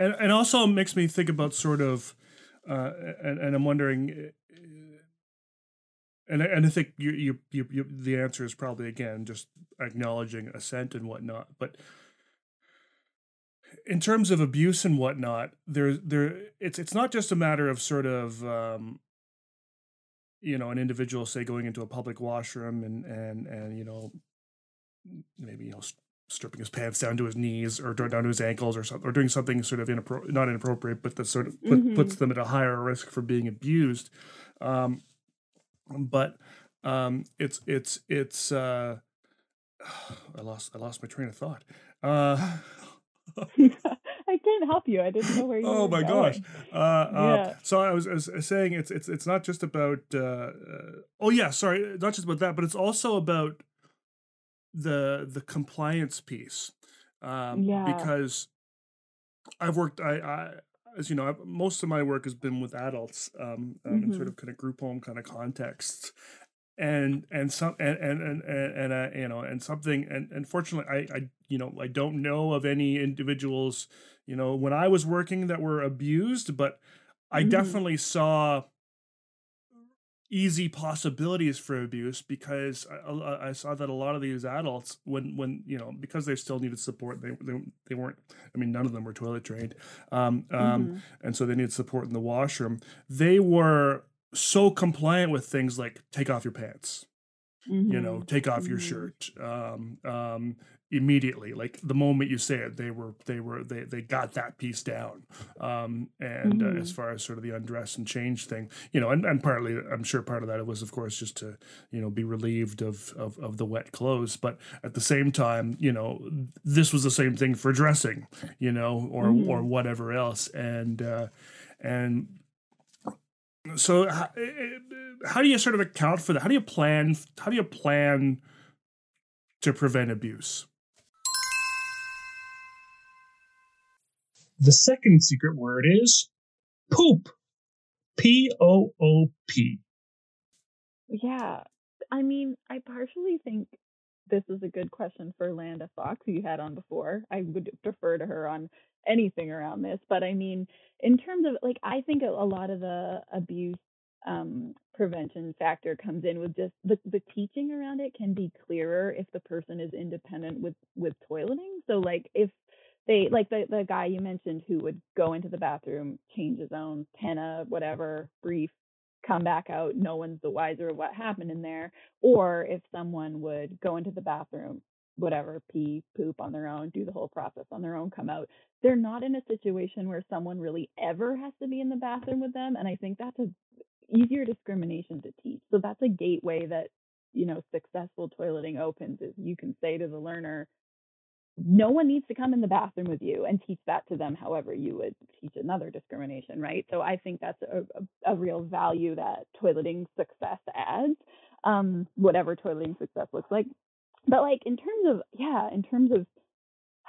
and also it makes me think about sort of, and I'm wondering, and I think you the answer is probably again just acknowledging assent and whatnot, but. In terms of abuse and whatnot, it's not just a matter of sort of, an individual, say, going into a public washroom and maybe stripping his pants down to his knees or down to his ankles or something, or doing something sort of not inappropriate, but that sort of puts them at a higher risk for being abused. But I lost my train of thought. I can't help you. I didn't know where you were going. Gosh. So I was saying it's not just about not just about that, but it's also about the compliance piece. Because I've worked as you know, most of my work has been with adults in sort of kind of group home kind of contexts. Unfortunately, I don't know of any individuals, when I was working that were abused, but I definitely saw easy possibilities for abuse because I saw that a lot of these adults, when because they still needed support, they weren't. I mean, none of them were toilet trained, and so they needed support in the washroom. They were so compliant with things like take off your pants, take off your shirt, immediately, like the moment you say it, they got that piece down. As far as sort of the undress and change thing, and partly, I'm sure part of that was of course just to, be relieved of the wet clothes. But at the same time, this was the same thing for dressing, or whatever else. So how do you sort of account for that? How do you plan to prevent abuse? The second secret word is poop. P-O-O-P. Yeah. I mean, I partially think this is a good question for Landa Fox, who you had on before. I would defer to her on anything around this. But I mean, in terms of, like, I think a lot of the abuse prevention factor comes in with just the teaching around it can be clearer if the person is independent with toileting. So like if they, like the guy you mentioned who would go into the bathroom, change his own penna, whatever, brief, come back out, no one's the wiser of what happened in there. Or if someone would go into the bathroom, whatever, pee, poop on their own, do the whole process on their own, come out. They're not in a situation where someone really ever has to be in the bathroom with them. And I think that's a easier discrimination to teach. So that's a gateway that, you know, successful toileting opens, is you can say to the learner, no one needs to come in the bathroom with you, and teach that to them however you would teach another discrimination, right? So I think that's a real value that toileting success adds, whatever toileting success looks like. But like in terms of,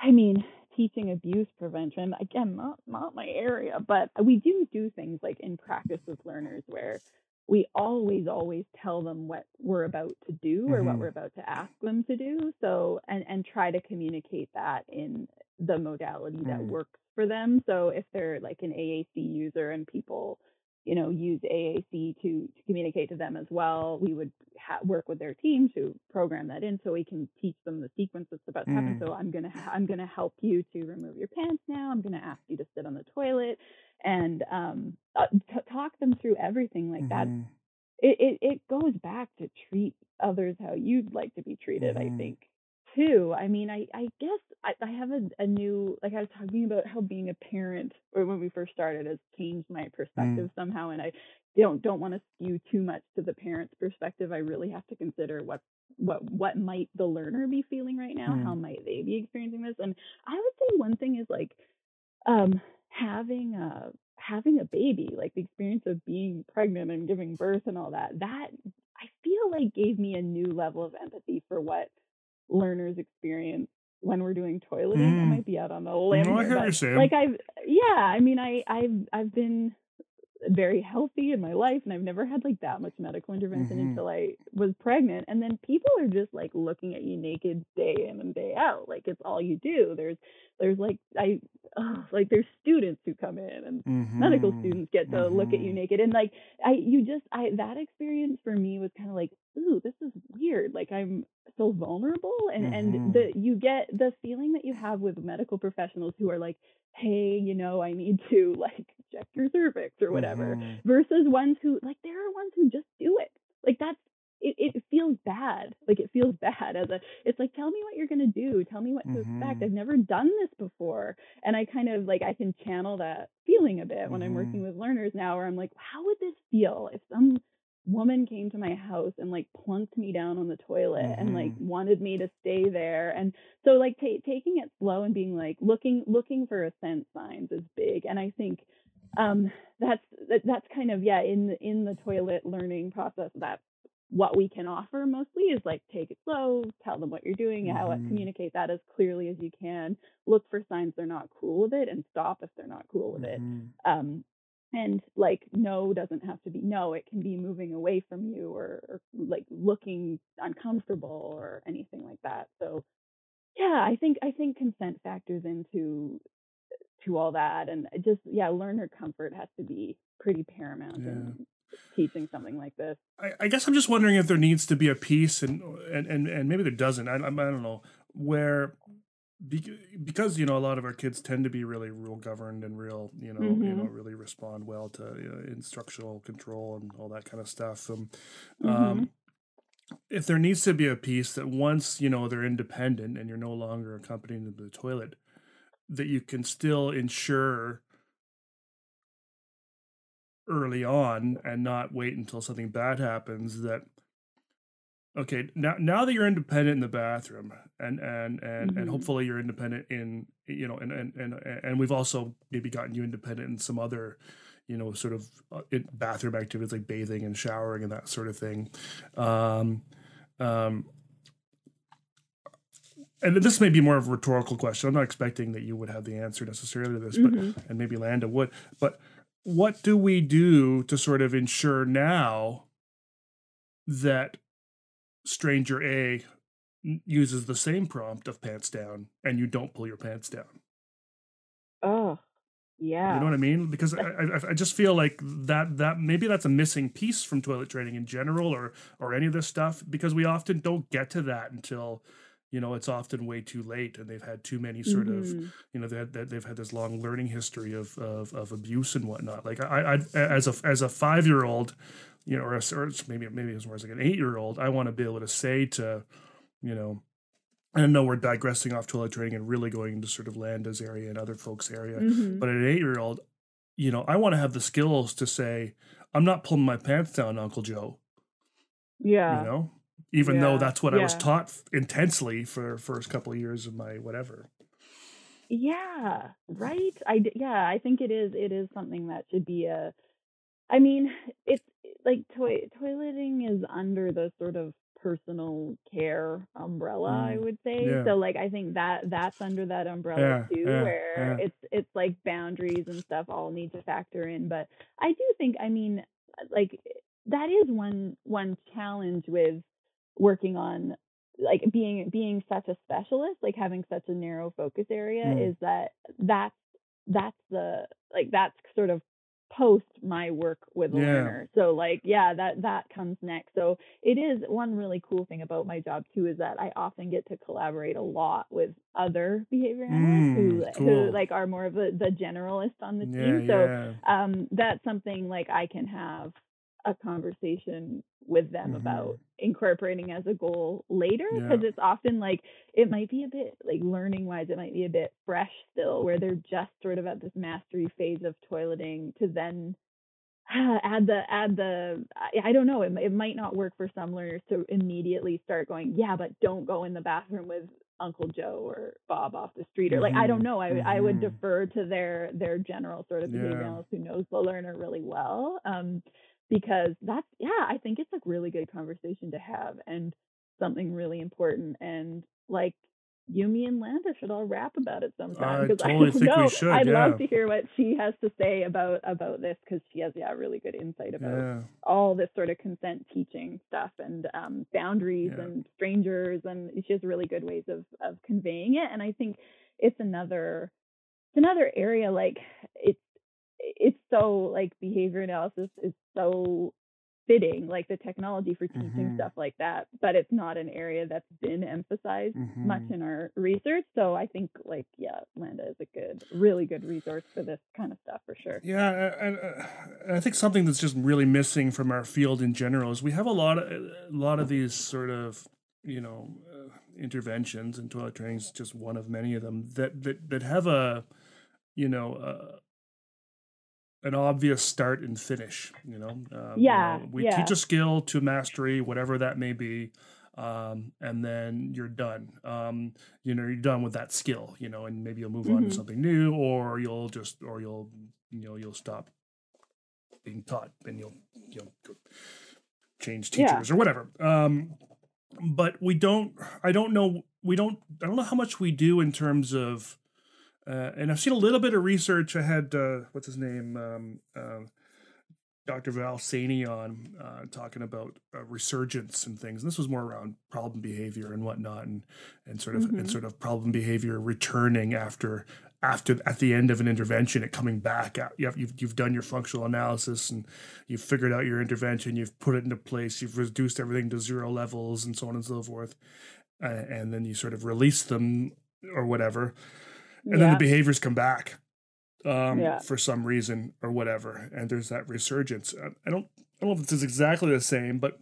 I mean, teaching abuse prevention, again, not my area, but we do things like in practice with learners where we always tell them what we're about to do or what we're about to ask them to do. So, and try to communicate that in the modality that works for them. So if they're like an AAC user and people, you know, use AAC to communicate to them as well, we would work with their team to program that in so we can teach them the sequence that's about to happen. So I'm gonna help you to remove your pants now. I'm gonna ask you to sit on the toilet, and talk them through everything like that. It goes back to treat others how you'd like to be treated. I think too. I mean, I guess I have a new, like, I was talking about how being a parent, or when we first started, has changed my perspective somehow, and I don't want to skew too much to the parent's perspective. I really have to consider what might the learner be feeling right now, how might they be experiencing this. And I would say one thing is like having a baby, like the experience of being pregnant and giving birth and all that I feel like gave me a new level of empathy for what learners experience when we're doing toileting. I might be out on the limb. No, I hear you saying. Like I've been very healthy in my life, and I've never had like that much medical intervention until I was pregnant. And then people are just like looking at you naked day in and day out. Like it's all you do. There's like there's students who come in, and medical students get to look at you naked. And like that experience for me was kind of like, ooh, this is weird. Like I'm so vulnerable, and you get the feeling that you have with medical professionals who are like, hey, you know, I need to like check your cervix or whatever, versus ones who like, there are ones who just do it. Like that's, it feels bad. Like it feels bad it's like, tell me what you're going to do. Tell me what to expect. I've never done this before. And I kind of like, I can channel that feeling a bit when I'm working with learners now, where I'm like, how would this feel if some woman came to my house and like plunked me down on the toilet and like wanted me to stay there? And so like taking it slow and being like looking for assent signs is big. And I think that's kind of in the toilet learning process, that's what we can offer mostly, is like take it slow, tell them what you're doing, how communicate that as clearly as you can, look for signs they're not cool with it, and stop if they're not cool with it. And like, no doesn't have to be no. It can be moving away from you or like looking uncomfortable or anything like that. So yeah, I think consent factors into all that, and just learner comfort has to be pretty paramount in teaching something like this. I guess I'm just wondering if there needs to be a piece, and maybe there doesn't. I don't know, where, because, you know, a lot of our kids tend to be really rule governed and real, really respond well to instructional control and all that kind of stuff. If there needs to be a piece that once, you know, they're independent and you're no longer accompanying them to the toilet, that you can still ensure early on and not wait until something bad happens that, okay, now that you're independent in the bathroom, and hopefully you're independent in, you know, and we've also maybe gotten you independent in some other, you know, sort of bathroom activities like bathing and showering and that sort of thing. And this may be more of a rhetorical question. I'm not expecting that you would have the answer necessarily to this, but, and maybe Landa would, but what do we do to sort of ensure now that stranger A uses the same prompt of pants down, and you don't pull your pants down. Oh, yeah. You know what I mean? Because I just feel like that maybe that's a missing piece from toilet training in general, or any of this stuff, because we often don't get to that until, you know, it's often way too late, and they've had too many sort of, you know, they've had this long learning history of abuse and whatnot. Like I as a 5-year-old, you know, or maybe as more as like an 8-year-old, I want to be able to say to, you know, I know we're digressing off toilet training and really going into sort of Landa's area and other folks' area, but an 8-year-old, you know, I want to have the skills to say, I'm not pulling my pants down, Uncle Joe. Yeah. You know? Even though that's what I was taught intensely for first couple of years of my whatever. Yeah, right. I think it is something that should be a, I mean, it's like toileting is under the sort of personal care umbrella, I would say. Yeah. So like, I think that's under that umbrella too, where it's like boundaries and stuff all need to factor in. But I do think, I mean, like that is one challenge with working on like being such a specialist, like having such a narrow focus area, is that's sort of post my work with a learner. So like, that comes next. So it is one really cool thing about my job too, is that I often get to collaborate a lot with other behavior analysts who like are more of the generalist on the team. So that's something like I can have a conversation with them about incorporating as a goal later, because it's often like it might be a bit like learning wise, it might be a bit fresh still, where they're just sort of at this mastery phase of toileting to then add the I don't know, it might not work for some learners to immediately start going, but don't go in the bathroom with Uncle Joe or Bob off the street, or like I don't know, I would defer to their general sort of behavior analyst who knows the learner really well. Because that's, I think it's a really good conversation to have and something really important. And like Yumi and Landa should all rap about it sometime. I'd love to hear what she has to say about this, because she has really good insight about all this sort of consent teaching stuff and boundaries and strangers, and she has really good ways of conveying it. And I think it's another area, like it's so like behavior analysis is so fitting, like the technology for teaching stuff like that, but it's not an area that's been emphasized much in our research. So I think like, Landa is a really good resource for this kind of stuff for sure. Yeah. And I think something that's just really missing from our field in general is we have a lot of these sort of, you know, interventions, and toilet training is just one of many of them that have a, you know, an obvious start and finish, you know? We teach a skill to mastery, whatever that may be, and then you're done. You know, you're done with that skill, you know, and maybe you'll move on to something new, or you'll stop being taught and you'll change teachers or whatever. But I don't know how much we do in terms of, and I've seen a little bit of research. I had, what's his name? Dr. Val Saini on talking about resurgence and things. And this was more around problem behavior and whatnot, and sort of problem behavior returning after at the end of an intervention, it coming back out. You've done your functional analysis and you've figured out your intervention. You've put it into place. You've reduced everything to zero levels and so on and so forth. And then you sort of release them or whatever. And then the behaviors come back for some reason or whatever. And there's that resurgence. I don't know if this is exactly the same, but,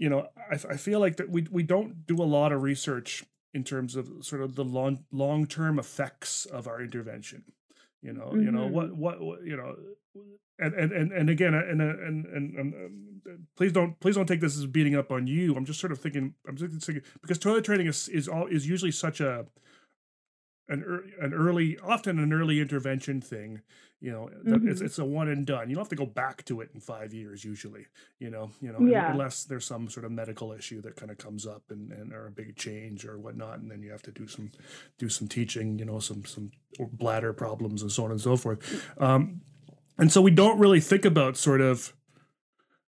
you know, I feel like that we don't do a lot of research in terms of sort of the long-term effects of our intervention. You know, what you know, and again, and please don't take this as beating up on you. I'm just sort of thinking, because toilet training is usually such a, often an early intervention thing, you know, it's a one and done. You don't have to go back to it in 5 years usually, you know, unless there's some sort of medical issue that kind of comes up and or a big change or whatnot. And then you have to do some teaching, you know, some bladder problems and so on and so forth. And so we don't really think about sort of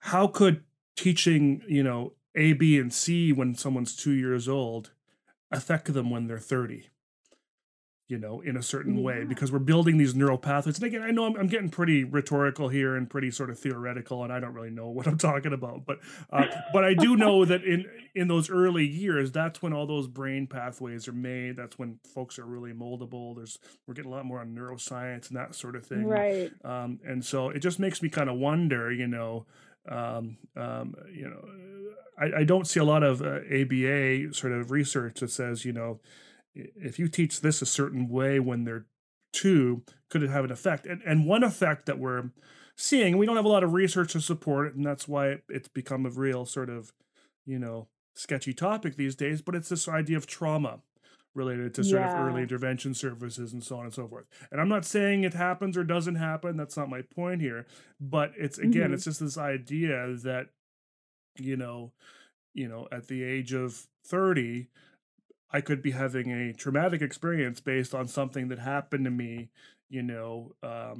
how could teaching, you know, A, B, and C when someone's 2 years old affect them when they're 30, you know, in a certain way, because we're building these neural pathways. And again, I know I'm getting pretty rhetorical here and pretty sort of theoretical, and I don't really know what I'm talking about, but I do know that in those early years, that's when all those brain pathways are made. That's when folks are really moldable. We're getting a lot more on neuroscience and that sort of thing. Right. And so it just makes me kind of wonder, I don't see a lot of ABA sort of research that says, if you teach this a certain way when they're 2, could it have an effect? And one effect that we're seeing, we don't have a lot of research to support it, and that's why it's become a real sort of, sketchy topic these days, but it's this idea of trauma related to sort of early intervention services and so on and so forth. And I'm not saying it happens or doesn't happen. That's not my point here. But it's, again, it's just this idea that, at the age of 30, I could be having a traumatic experience based on something that happened to me, when I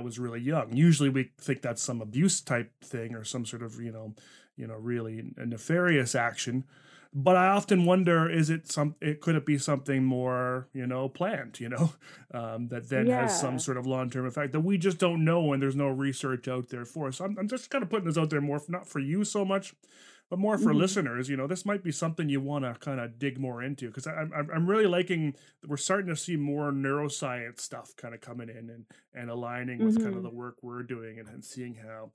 was really young. Usually we think that's some abuse type thing or some sort of, really nefarious action. But I often wonder, could it be something more, planned, that then has some sort of long-term effect that we just don't know, and there's no research out there for us. So I'm just kind of putting this out there more, not for you so much, but more for listeners. This might be something you want to kind of dig more into, because I'm really liking that we're starting to see more neuroscience stuff kind of coming in and aligning with kind of the work we're doing and seeing how,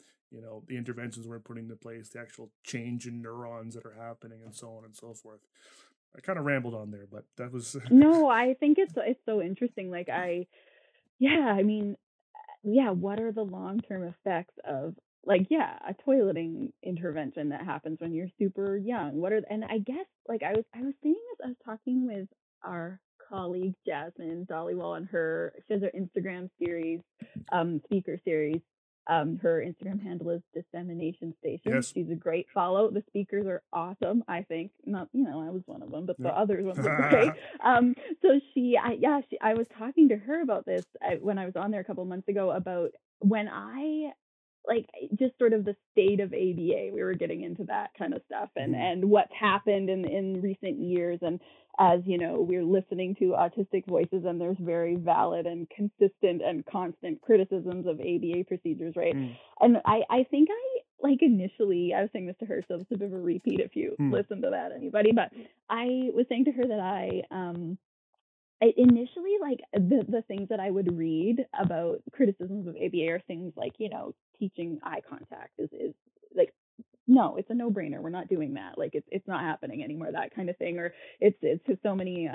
the interventions we're putting into place, the actual change in neurons that are happening, and so on and so forth. I kind of rambled on there, but that was... No, I think it's so interesting. Like what are the long-term effects of, a toileting intervention that happens when you're super young? And I guess, I was saying this, I was talking with our colleague, Jasmine Dollywall, and she has her Instagram series, speaker series. Her Instagram handle is Dissemination Station. Yes. She's a great follow. The speakers are awesome, I think. Not, I was one of them, but the others ones were great. I was talking to her about this when I was on there a couple months ago, about when I, just sort of the state of ABA. We were getting into that kind of stuff and what's happened in recent years. And as we're listening to autistic voices, and there's very valid and consistent and constant criticisms of ABA procedures, right? And I think initially, I was saying this to her, so it's a bit of a repeat if you listen to that, anybody, but I was saying to her that initially, the things that I would read about criticisms of ABA are things like, teaching eye contact is no, it's a no-brainer. We're not doing that. It's not happening anymore, that kind of thing. Or it's so many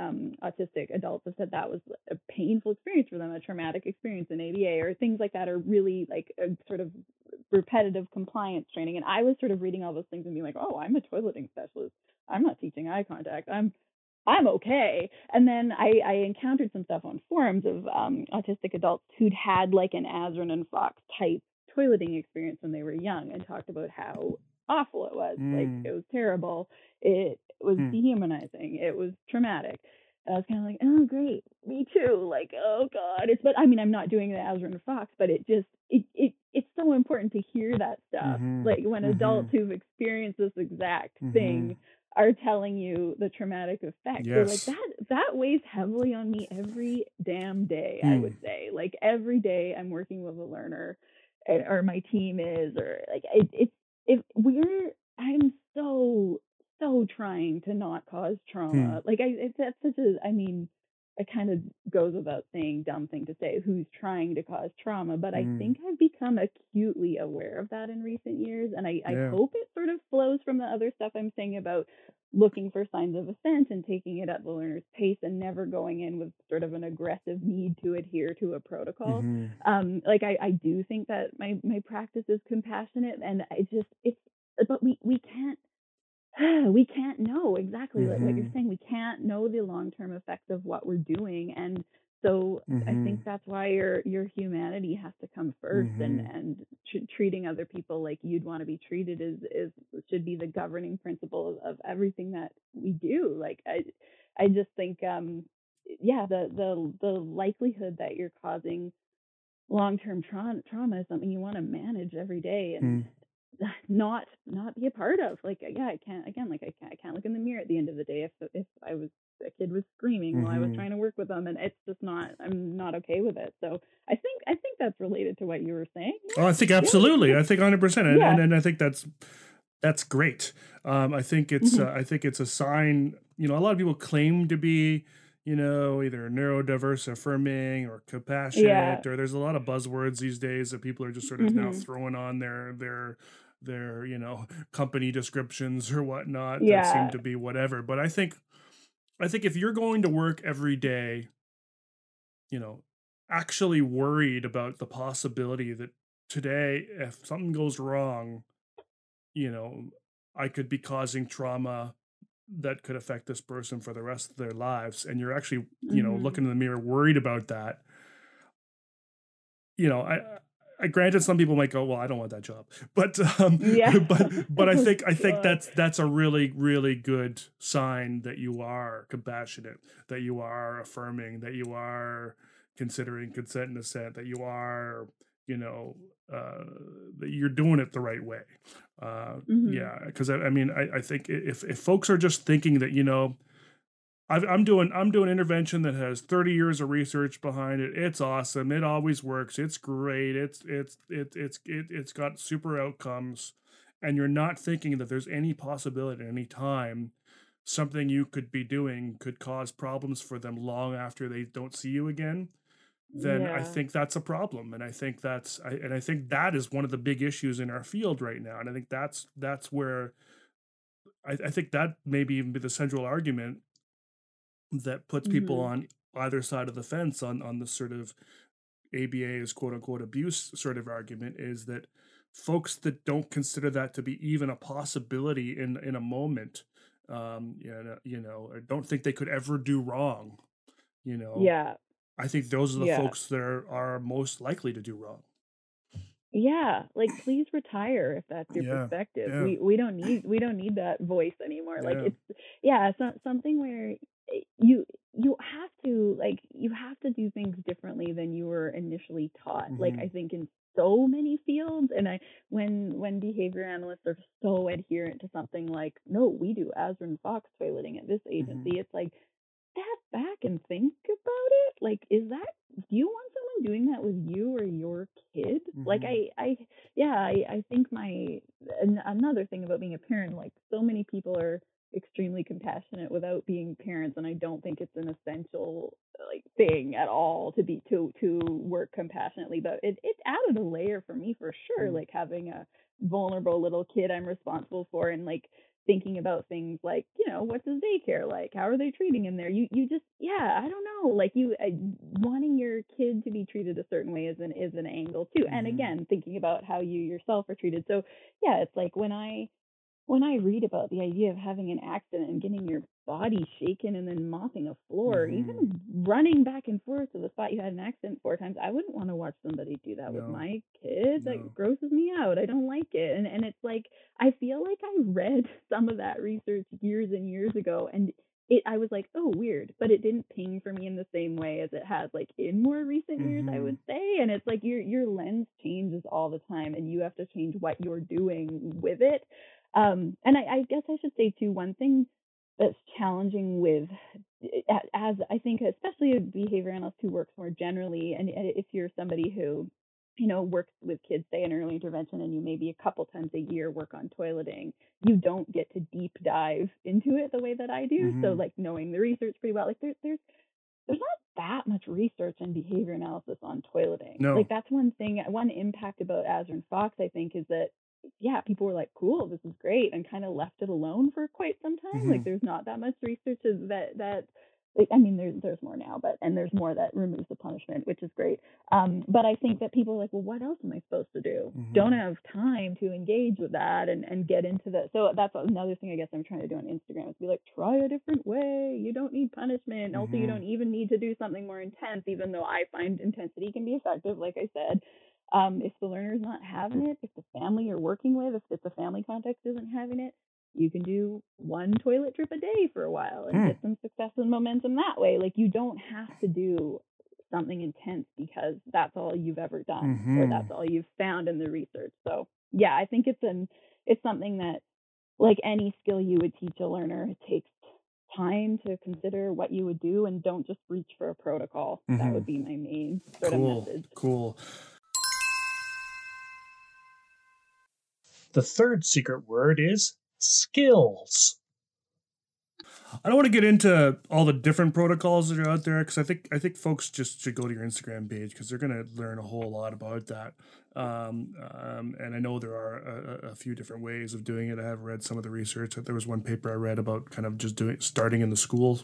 autistic adults have said that was a painful experience for them, a traumatic experience in ABA, or things like that are really a sort of repetitive compliance training. And I was sort of reading all those things and being like, oh, I'm a toileting specialist. I'm not teaching eye contact. I'm okay. And then I encountered some stuff on forums of autistic adults who'd had an Azrin and Foxx type toileting experience when they were young, and talked about how awful it was. It was terrible. It was dehumanizing. It was traumatic. And I was kind of oh, great. Me too. Oh God. I'm not doing the Azrin and Foxx, but it just, it's so important to hear that stuff. When adults who've experienced this exact thing are telling you the traumatic effect. Yes. So that weighs heavily on me every damn day, I would say. Every day I'm working with a learner, or my team is, or I'm so trying to not cause trauma. It kind of goes without saying, dumb thing to say, who's trying to cause trauma, but I think I've become acutely aware of that in recent years. And I hope it sort of flows from the other stuff I'm saying about looking for signs of assent and taking it at the learner's pace, and never going in with sort of an aggressive need to adhere to a protocol. I do think that my practice is compassionate, and but we can't know exactly like you're saying. We can't know the long-term effects of what we're doing, and so I think that's why your humanity has to come first, and treating other people like you'd want to be treated should be the governing principle of everything that we do. I just think the likelihood that you're causing long-term trauma is something you want to manage every day, and not be a part of. Like, yeah, I can't, again, like I can't look in the mirror at the end of the day if I was, a kid was screaming while I was trying to work with them, and it's just not, I'm not okay with it. So I think that's related to what you were saying. Oh, I think absolutely. Yeah. I think 100%. And I think that's great. I think it's, I think it's a sign, you know, a lot of people claim to be, you know, either neurodiverse affirming or compassionate, or there's a lot of buzzwords these days that people are just sort of now throwing on their, you know, company descriptions or whatnot that seem to be whatever. But I think if you're going to work every day, you know, actually worried about the possibility that today, if something goes wrong, you know, I could be causing trauma that could affect this person for the rest of their lives. And you're actually, you know, looking in the mirror, worried about that. You know, I granted some people might go, well, I don't want that job, but I think that's a really, really good sign that you are compassionate, that you are affirming, that you are considering consent and dissent, that you are, you know, that you're doing it the right way. Yeah. Cause I mean, I think if folks are just thinking that, you know, I'm doing intervention that has 30 years of research behind it. It's awesome. It always works. It's great. It's got super outcomes, and you're not thinking that there's any possibility at any time something you could be doing could cause problems for them long after they don't see you again. Then I think that's a problem, and I think that is one of the big issues in our field right now, and I think that's where I think that maybe even be the central argument that puts people on either side of the fence on the sort of ABA's quote unquote abuse sort of argument, is that folks that don't consider that to be even a possibility in a moment, or don't think they could ever do wrong, you know. Yeah. I think those are the folks that are most likely to do wrong. Yeah, like please retire if that's your perspective. Yeah. We don't need that voice anymore. Like it's something where you have to do things differently than you were initially taught. Like I think in so many fields, and when behavior analysts are so adherent to something like, no, we do Azrin and Foxx toileting at this agency, it's like, step back and think about it. Like, do you want someone doing that with you or your kid? Like, I think another thing about being a parent, like so many people are extremely compassionate without being parents, and I don't think it's an essential like thing at all to be to work compassionately, but it added a layer for me for sure. Like having a vulnerable little kid I'm responsible for, and like thinking about things like, you know, what's his daycare like? How are they treating him there? I don't know. Like wanting your kid to be treated a certain way is an angle too. And again, thinking about how you yourself are treated. So yeah, it's like when I read about the idea of having an accident and getting your body shaken and then mopping a floor, even running back and forth to the spot you had an accident 4 times, I wouldn't want to watch somebody do that with my kid. No. That grosses me out. I don't like it. And it's like, I feel like I read some of that research years and years ago, and I was like, oh, weird, but it didn't ping for me in the same way as it has like in more recent years, I would say. And it's like your lens changes all the time, and you have to change what you're doing with it. And I guess I should say too, one thing that's challenging with, as I think, especially a behavior analyst who works more generally, and if you're somebody who, you know, works with kids, say in early intervention, and you maybe a couple times a year work on toileting, you don't get to deep dive into it the way that I do. So like knowing the research pretty well, like there's not that much research and behavior analysis on toileting. No. Like that's one impact about Azrin and Foxx, I think, is that, yeah, people were like, cool, this is great, and kind of left it alone for quite some time. Like there's not that much research that I mean, there's more now, and there's more that removes the punishment, which is great. But I think that people are like, well, what else am I supposed to do? Don't have time to engage with that and get into that. So that's another thing I guess I'm trying to do on Instagram, is be like, try a different way. You don't need punishment. Also, you don't even need to do something more intense, even though I find intensity can be effective, like I said. If the learner is not having it, if the family you're working with, if the family context isn't having it, you can do one toilet trip a day for a while and get some success and momentum that way. Like you don't have to do something intense because that's all you've ever done or that's all you've found in the research. So yeah, I think it's something that, like any skill you would teach a learner, it takes time to consider what you would do and don't just reach for a protocol. Mm-hmm. That would be my main sort of message. Cool. The third secret word is skills. I don't want to get into all the different protocols that are out there, because I think folks just should go to your Instagram page, because they're going to learn a whole lot about that. And I know there are a few different ways of doing it. I have read some of the research. There was one paper I read about kind of just starting in the school.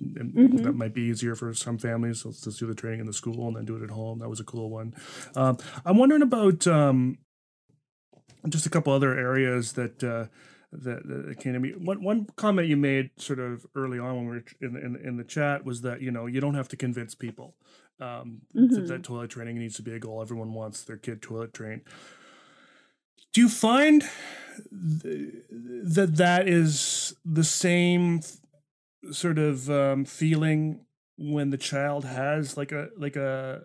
Mm-hmm. That might be easier for some families. So let's just do the training in the school and then do it at home. That was a cool one. I'm wondering about just a couple other areas that came to me. One comment you made sort of early on when we were in the chat was that, you know, you don't have to convince people that toilet training needs to be a goal. Everyone wants their kid toilet trained. Do you find that is the same sort of feeling when the child has like a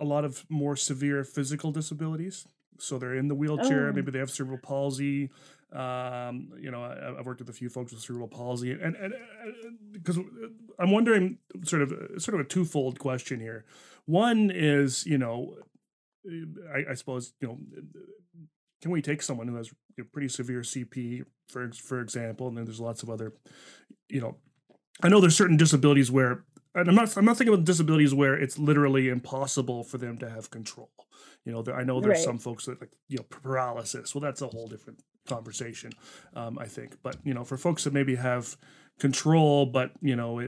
lot of more severe physical disabilities? So they're in the wheelchair. Oh. Maybe they have cerebral palsy. I've worked with a few folks with cerebral palsy, and because I'm wondering sort of a twofold question here. One is, you know, I suppose, you know, can we take someone who has a pretty severe CP, for example, and then there's lots of other, you know, I know there's certain disabilities where, and I'm not thinking about disabilities where it's literally impossible for them to have control. You know, I know there's right. Some folks that, like, you know, paralysis. Well, that's a whole different conversation, I think. But, you know, for folks that maybe have control, but, you know,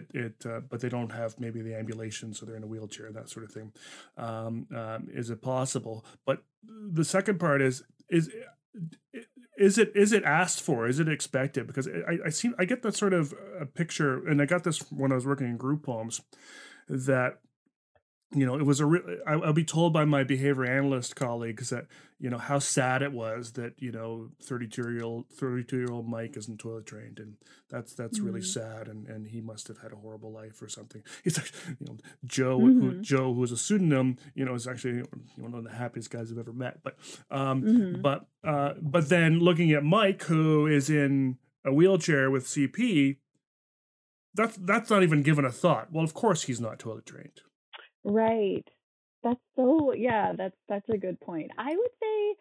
but they don't have maybe the ambulation, so they're in a wheelchair, that sort of thing. Is it possible? But the second part is it asked for? Is it expected? Because I get that sort of a picture, and I got this when I was working in group homes, that, you know, it was I'll be told by my behavior analyst colleagues that, you know, how sad it was that, you know, 32-year-old Mike isn't toilet trained, and that's mm-hmm. really sad, and he must have had a horrible life or something. He's actually, you know, Joe, mm-hmm. Joe, who is a pseudonym, you know, is actually one of the happiest guys I've ever met. But mm-hmm. But then looking at Mike, who is in a wheelchair with CP, that's not even given a thought. Well, of course he's not toilet trained. Right. That's a good point. I would say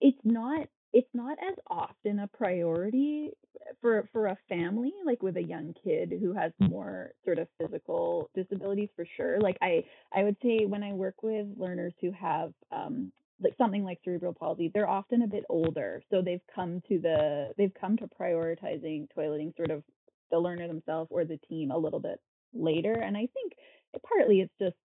it's not as often a priority for a family, like with a young kid who has more sort of physical disabilities, for sure. Like I would say when I work with learners who have like something like cerebral palsy, they're often a bit older. So they've come to prioritizing toileting, sort of the learner themselves or the team, a little bit later. And I think partly it's just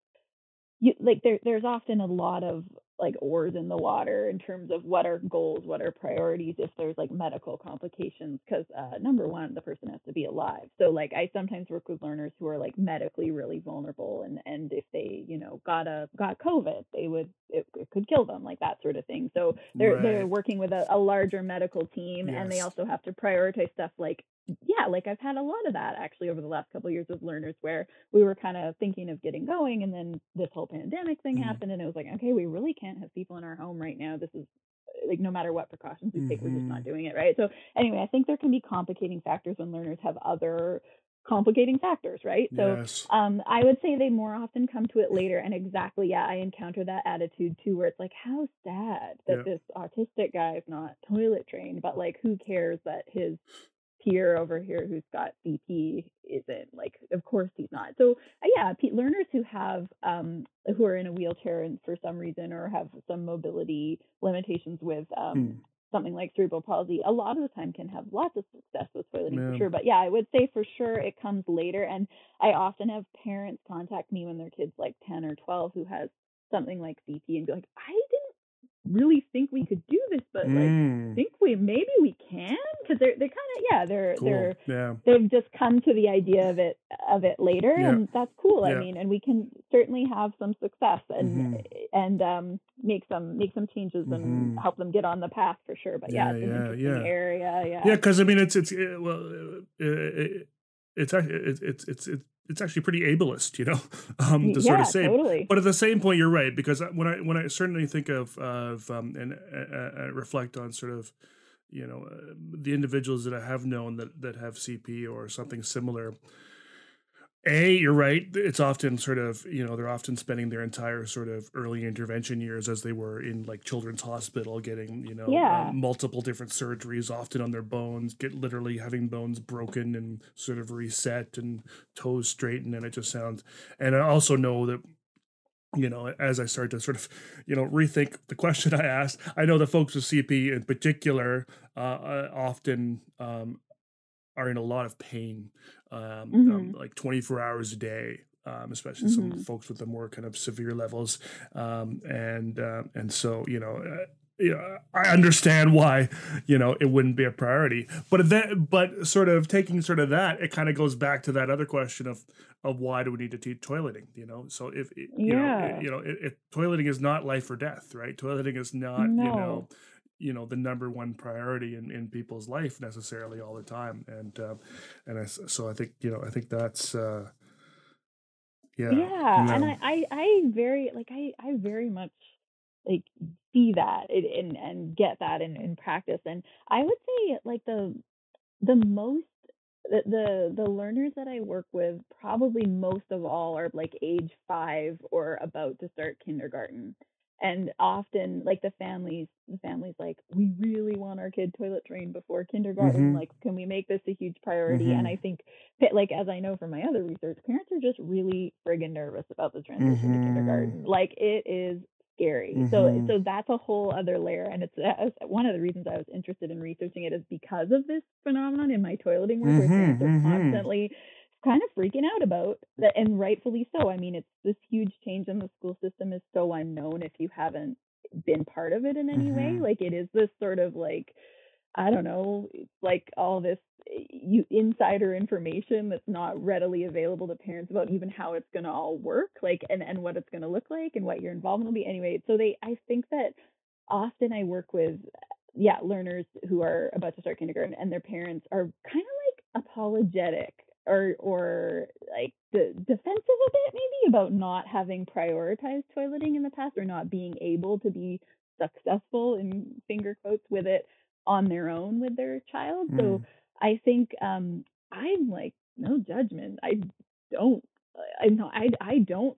there's often a lot of like oars in the water in terms of what are goals, what are priorities, if there's like medical complications, because number one, the person has to be alive. So like I sometimes work with learners who are like medically really vulnerable, and if they, you know, got COVID, it could kill them, like that sort of thing. So they're working with a larger medical team. Yes. And they also have to prioritize stuff like, yeah, like I've had a lot of that actually over the last couple of years with learners where we were kind of thinking of getting going, and then this whole pandemic thing mm-hmm. happened, and it was like, okay, we really can't have people in our home right now. This is like, no matter what precautions we mm-hmm. take, we're just not doing it, right? So anyway, I think there can be complicating factors when learners have other complicating factors, right? So yes. I would say they more often come to it later, and exactly, yeah, I encounter that attitude too, where it's like, how sad that yep. this autistic guy is not toilet trained, but like, who cares that his peer over here who's got CP isn't, like, of course he's not. So yeah, learners who have who are in a wheelchair and for some reason, or have some mobility limitations with something like cerebral palsy, a lot of the time can have lots of success with toileting for sure. But yeah, I would say for sure it comes later, and I often have parents contact me when their kid's like 10 or 12 who has something like CP and be like, I didn't really think we could do this, but like think we can, because they're kind of they've just come to the idea of it later, and that's cool. I mean, and we can certainly have some success and make some changes and help them get on the path for sure. But it's an interesting area because I mean it's well it's actually it's it's actually pretty ableist, you know, to sort of say. Totally. But at the same point, you're right, because when I certainly think of and reflect on sort of, you know, the individuals that I have known that have CP or something similar. You're right. It's often sort of, you know, they're often spending their entire sort of early intervention years as they were in like children's hospital getting, you know, multiple different surgeries, often on their bones, get literally having bones broken and sort of reset and toes straightened. And it just sounds, and I also know that, you know, as I start to sort of, you know, rethink the question I asked, I know that folks with CP in particular often are in a lot of pain, like 24 hours a day, especially some folks with the more kind of severe levels. And so, you know, I understand why, you know, it wouldn't be a priority, but sort of taking sort of that, it kind of goes back to that other question of why do we need to teach toileting, you know? So if, if toileting is not life or death, right? Toileting is not, you know, the number one priority in people's life necessarily all the time. And so I think, you know, I think that's, And I very much see that and get that in practice. And I would say like the learners that I work with probably most of all are like age 5 or about to start kindergarten. And often, like the families, like, we really want our kid toilet trained before kindergarten. Like, can we make this a huge priority? And I think, like, as I know from my other research, parents are just really friggin' nervous about the transition to kindergarten. Like, it is scary. So that's a whole other layer. And it's one of the reasons I was interested in researching it is because of this phenomenon in my toileting work, where parents are constantly kind of freaking out about that, and rightfully so. I mean, it's this huge change in the school system is so unknown if you haven't been part of it in any way. Like, it is this sort of like, I don't know, it's like all this insider information that's not readily available to parents about even how it's going to all work, like, and what it's going to look like and what your involvement will be anyway. So I think that often I work with, learners who are about to start kindergarten and their parents are kind of like apologetic or like defensive a bit maybe about not having prioritized toileting in the past or not being able to be successful in finger quotes with it on their own with their child. So I think I'm like, no judgment. I don't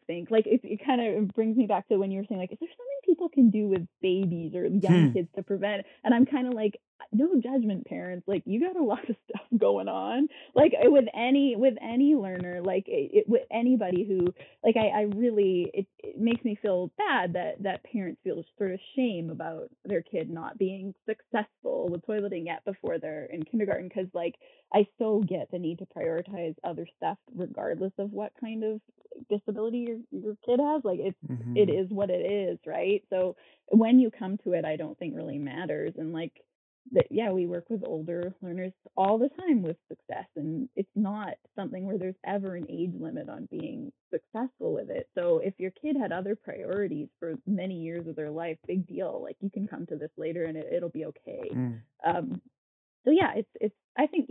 think like it kind of brings me back to when you were saying like, is there something people can do with babies or young kids to prevent? And I'm kind of like, no judgment, parents. Like, you got a lot of stuff going on. Like, with any learner, like with anybody who, like, it makes me feel bad that parents feel sort of shame about their kid not being successful with toileting yet before they're in kindergarten. Because like, I so get the need to prioritize other stuff regardless of what kind of disability your kid has. Like, it is what it is, right? So when you come to it, I don't think really matters. And like, that, yeah, we work with older learners all the time with success, and it's not something where there's ever an age limit on being successful with it. So if your kid had other priorities for many years of their life, big deal. Like, you can come to this later, and it'll be okay. So yeah, I think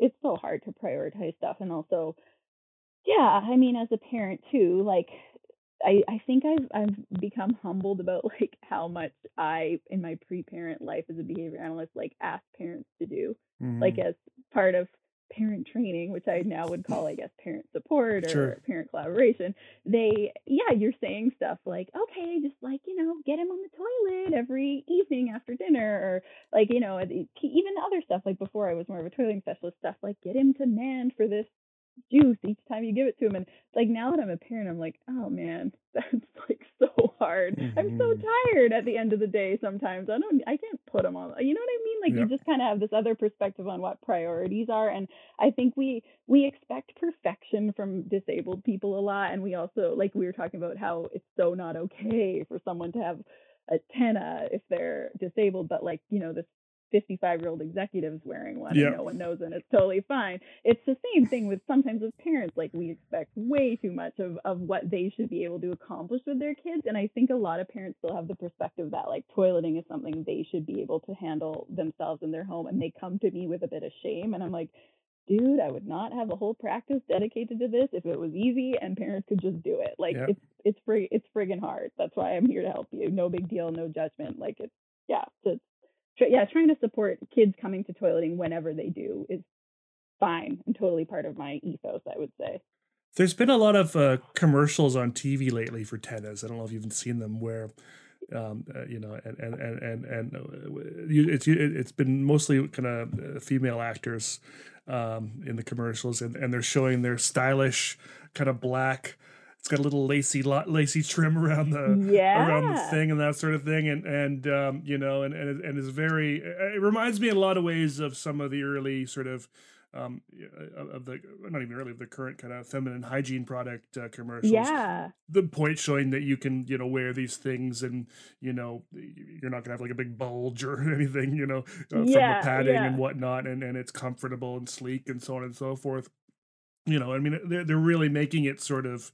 it's so hard to prioritize stuff, and also, I mean, as a parent too, like. I think I've become humbled about like how much I in my pre-parent life as a behavior analyst like asked parents to do like as part of parent training, which I now would call, I guess, parent support or parent collaboration. You're saying stuff like, okay, just like, you know, get him on the toilet every evening after dinner, or like, you know, even other stuff like before I was more of a toileting specialist stuff like get him to man for this juice each time you give it to him. And like, now that I'm a parent, I'm like, oh man, that's like so hard. I'm so tired at the end of the day sometimes. I can't put them on, you know what I mean? Like, you just kind of have this other perspective on what priorities are. And I think we expect perfection from disabled people a lot. And we also, like, we were talking about how it's so not okay for someone to have a TENA if they're disabled, but like, you know, this 55-year-old executives wearing one and no one knows, and it's totally fine. It's the same thing with sometimes with parents. Like, we expect way too much of what they should be able to accomplish with their kids. And I think a lot of parents still have the perspective that like toileting is something they should be able to handle themselves in their home. And they come to me with a bit of shame. And I'm like, dude, I would not have a whole practice dedicated to this if it was easy and parents could just do it. Like, it's friggin' hard. That's why I'm here to help you. No big deal, no judgment. Like, it's, yeah. So it's, yeah, trying to support kids coming to toileting whenever they do is fine and totally part of my ethos, I would say. There's been a lot of commercials on TV lately for tennis. I don't know if you've seen them where, you know, it's been mostly kind of female actors in the commercials, and they're showing their stylish kind of black. It's got a little lacy trim around the around the thing and that sort of thing, and you know, and it's very. It reminds me in a lot of ways of some of the early sort of. Of the not even early of the current kind of feminine hygiene product commercials. Yeah, the point showing that you can, you know, wear these things and, you know, you're not gonna have like a big bulge or anything, you know, from the padding and whatnot, and it's comfortable and sleek and so on and so forth. You know, I mean, they're really making it sort of,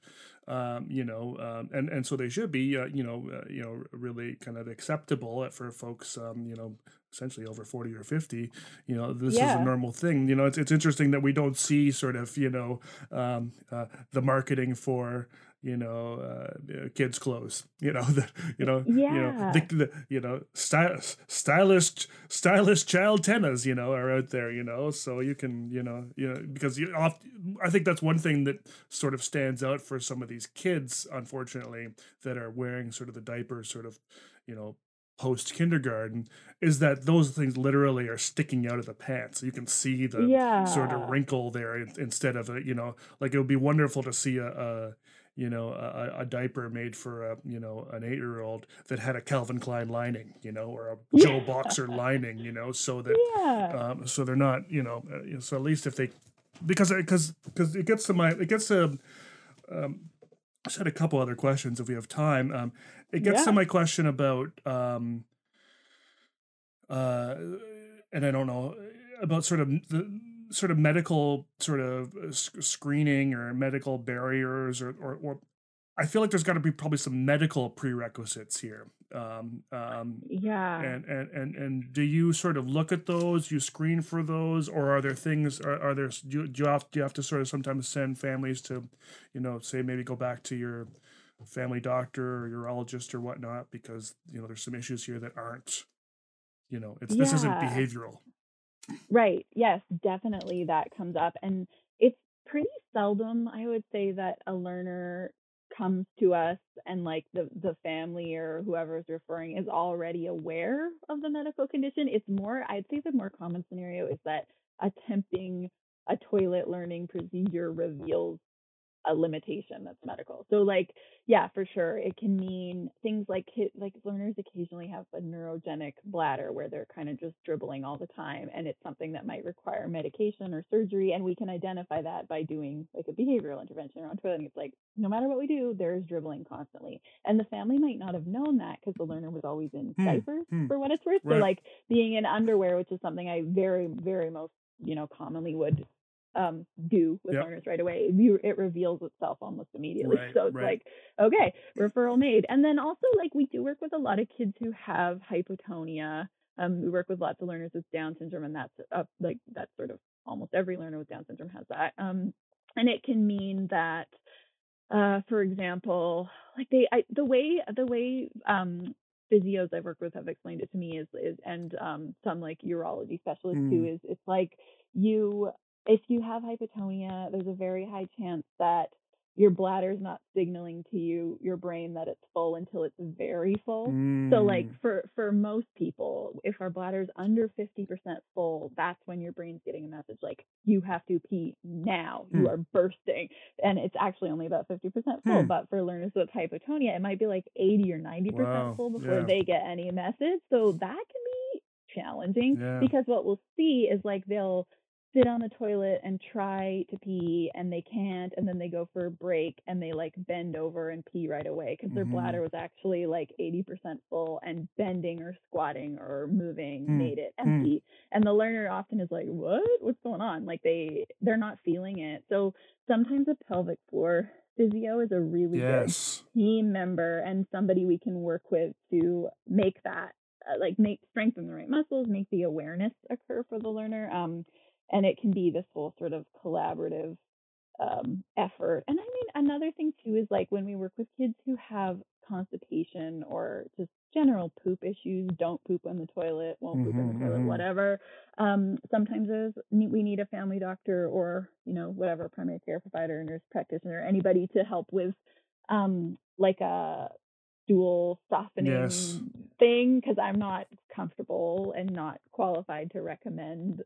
you know, and so they should be, you know, really kind of acceptable for folks, you know. Essentially over 40 or 50, you know, this is a normal thing. You know, it's interesting that we don't see sort of, you know, the marketing for, you know, kids' clothes, you know, stylish child tennis, you know, are out there, you know, so you can, you know, because I think that's one thing that sort of stands out for some of these kids, unfortunately, that are wearing sort of the diaper sort of, you know, post kindergarten, is that those things literally are sticking out of the pants. You can see the sort of wrinkle there instead of a, you know, like it would be wonderful to see a diaper made for a, you know, an 8-year-old that had a Calvin Klein lining, you know, or a Joe Boxer lining, you know, so that so they're not, you know, so at least if they, because it gets to my, it gets to I just had a couple other questions if we have time. It gets to my question about, and I don't know, about sort of the sort of medical sort of screening or medical barriers or I feel like there's got to be probably some medical prerequisites here. And do you sort of look at those? You screen for those, or are there things? Are there do you have to sort of sometimes send families to, you know, say maybe go back to your family doctor or urologist or whatnot because, you know, there's some issues here that aren't, you know, it's this isn't behavioral. Right. Yes, definitely that comes up, and it's pretty seldom, I would say, that a learner comes to us and like the family or whoever is referring is already aware of the medical condition. It's more, I'd say the more common scenario is that attempting a toilet learning procedure reveals a limitation that's medical. So like, yeah, for sure. It can mean things like learners occasionally have a neurogenic bladder where they're kind of just dribbling all the time. And it's something that might require medication or surgery. And we can identify that by doing like a behavioral intervention around toileting. It's like, no matter what we do, there's dribbling constantly. And the family might not have known that because the learner was always in diapers for what it's worth. Right. So like being in underwear, which is something I very, very most, you know, commonly would do with learners right away, it reveals itself almost immediately, so it's like, okay, referral made. And then also, like, we do work with a lot of kids who have hypotonia. We work with lots of learners with Down syndrome, and that's like that's sort of almost every learner with Down syndrome has that, and it can mean that for example, like the way physios I've worked with have explained it to me is and some like urology specialists too, is it's like if you have hypotonia, there's a very high chance that your bladder's not signaling to you, your brain, that it's full until it's very full. So like for most people, if our bladder's under 50% full, that's when your brain's getting a message like, you have to pee now, you are bursting. And it's actually only about 50% full. But for learners with hypotonia, it might be like 80 or 90% full before they get any message. So that can be challenging because what we'll see is like they'll sit on the toilet and try to pee and they can't, and then they go for a break and they like bend over and pee right away because their bladder was actually like 80% full and bending or squatting or moving made it empty. And the learner often is like, what's going on? Like they're not feeling it. So sometimes a pelvic floor physio is a really good team member and somebody we can work with to make that strengthen the right muscles, make the awareness occur for the learner. And it can be this whole sort of collaborative effort. And I mean, another thing too is like when we work with kids who have constipation or just general poop issues, don't poop on the toilet, won't poop on the toilet, whatever. Sometimes we need a family doctor or, you know, whatever, primary care provider, nurse practitioner, anybody to help with like a stool softening thing, because I'm not comfortable and not qualified to recommend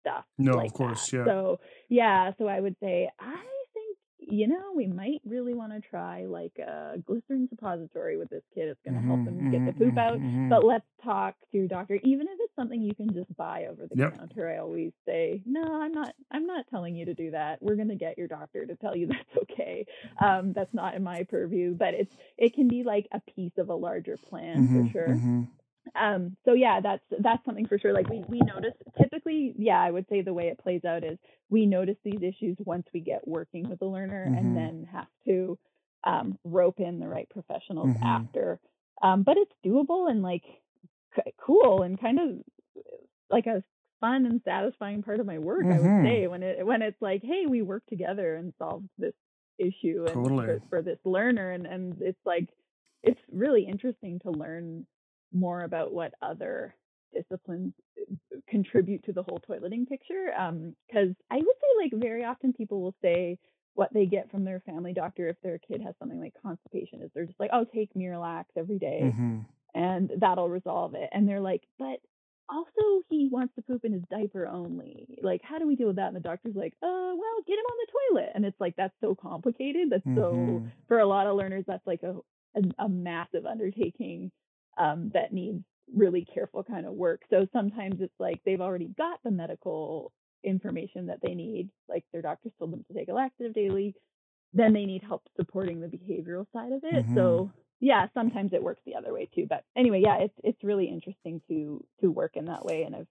stuff. No, like of course. That. Yeah. So I would say, I think, you know, we might really want to try like a glycerin suppository with this kid. It's going to help them get the poop out, but let's talk to your doctor. Even if it's something you can just buy over the counter, I always say, no, I'm not telling you to do that. We're going to get your doctor to tell you that's okay. That's not in my purview, but it can be like a piece of a larger plan for sure. So yeah, that's something for sure. Like we notice typically, I would say the way it plays out is we notice these issues once we get working with the learner and then have to rope in the right professionals after. But it's doable and like cool and kind of like a fun and satisfying part of my work, I would say, when it's like, hey, we work together and solve this issue and for this learner. And it's like, it's really interesting to learn more about what other disciplines contribute to the whole toileting picture. Because I would say, like, very often people will say what they get from their family doctor if their kid has something like constipation is they're just like, oh, take Miralax every day and that'll resolve it. And they're like, but also he wants to poop in his diaper only. Like, how do we deal with that? And the doctor's like, well, get him on the toilet. And it's like, that's so complicated. That's so, for a lot of learners, that's like a massive undertaking. That needs really careful kind of work. So sometimes it's like they've already got the medical information that they need, like their doctors told them to take a laxative daily, then they need help supporting the behavioral side of it. So yeah, sometimes it works the other way too. But anyway, yeah, it's really interesting to work in that way. And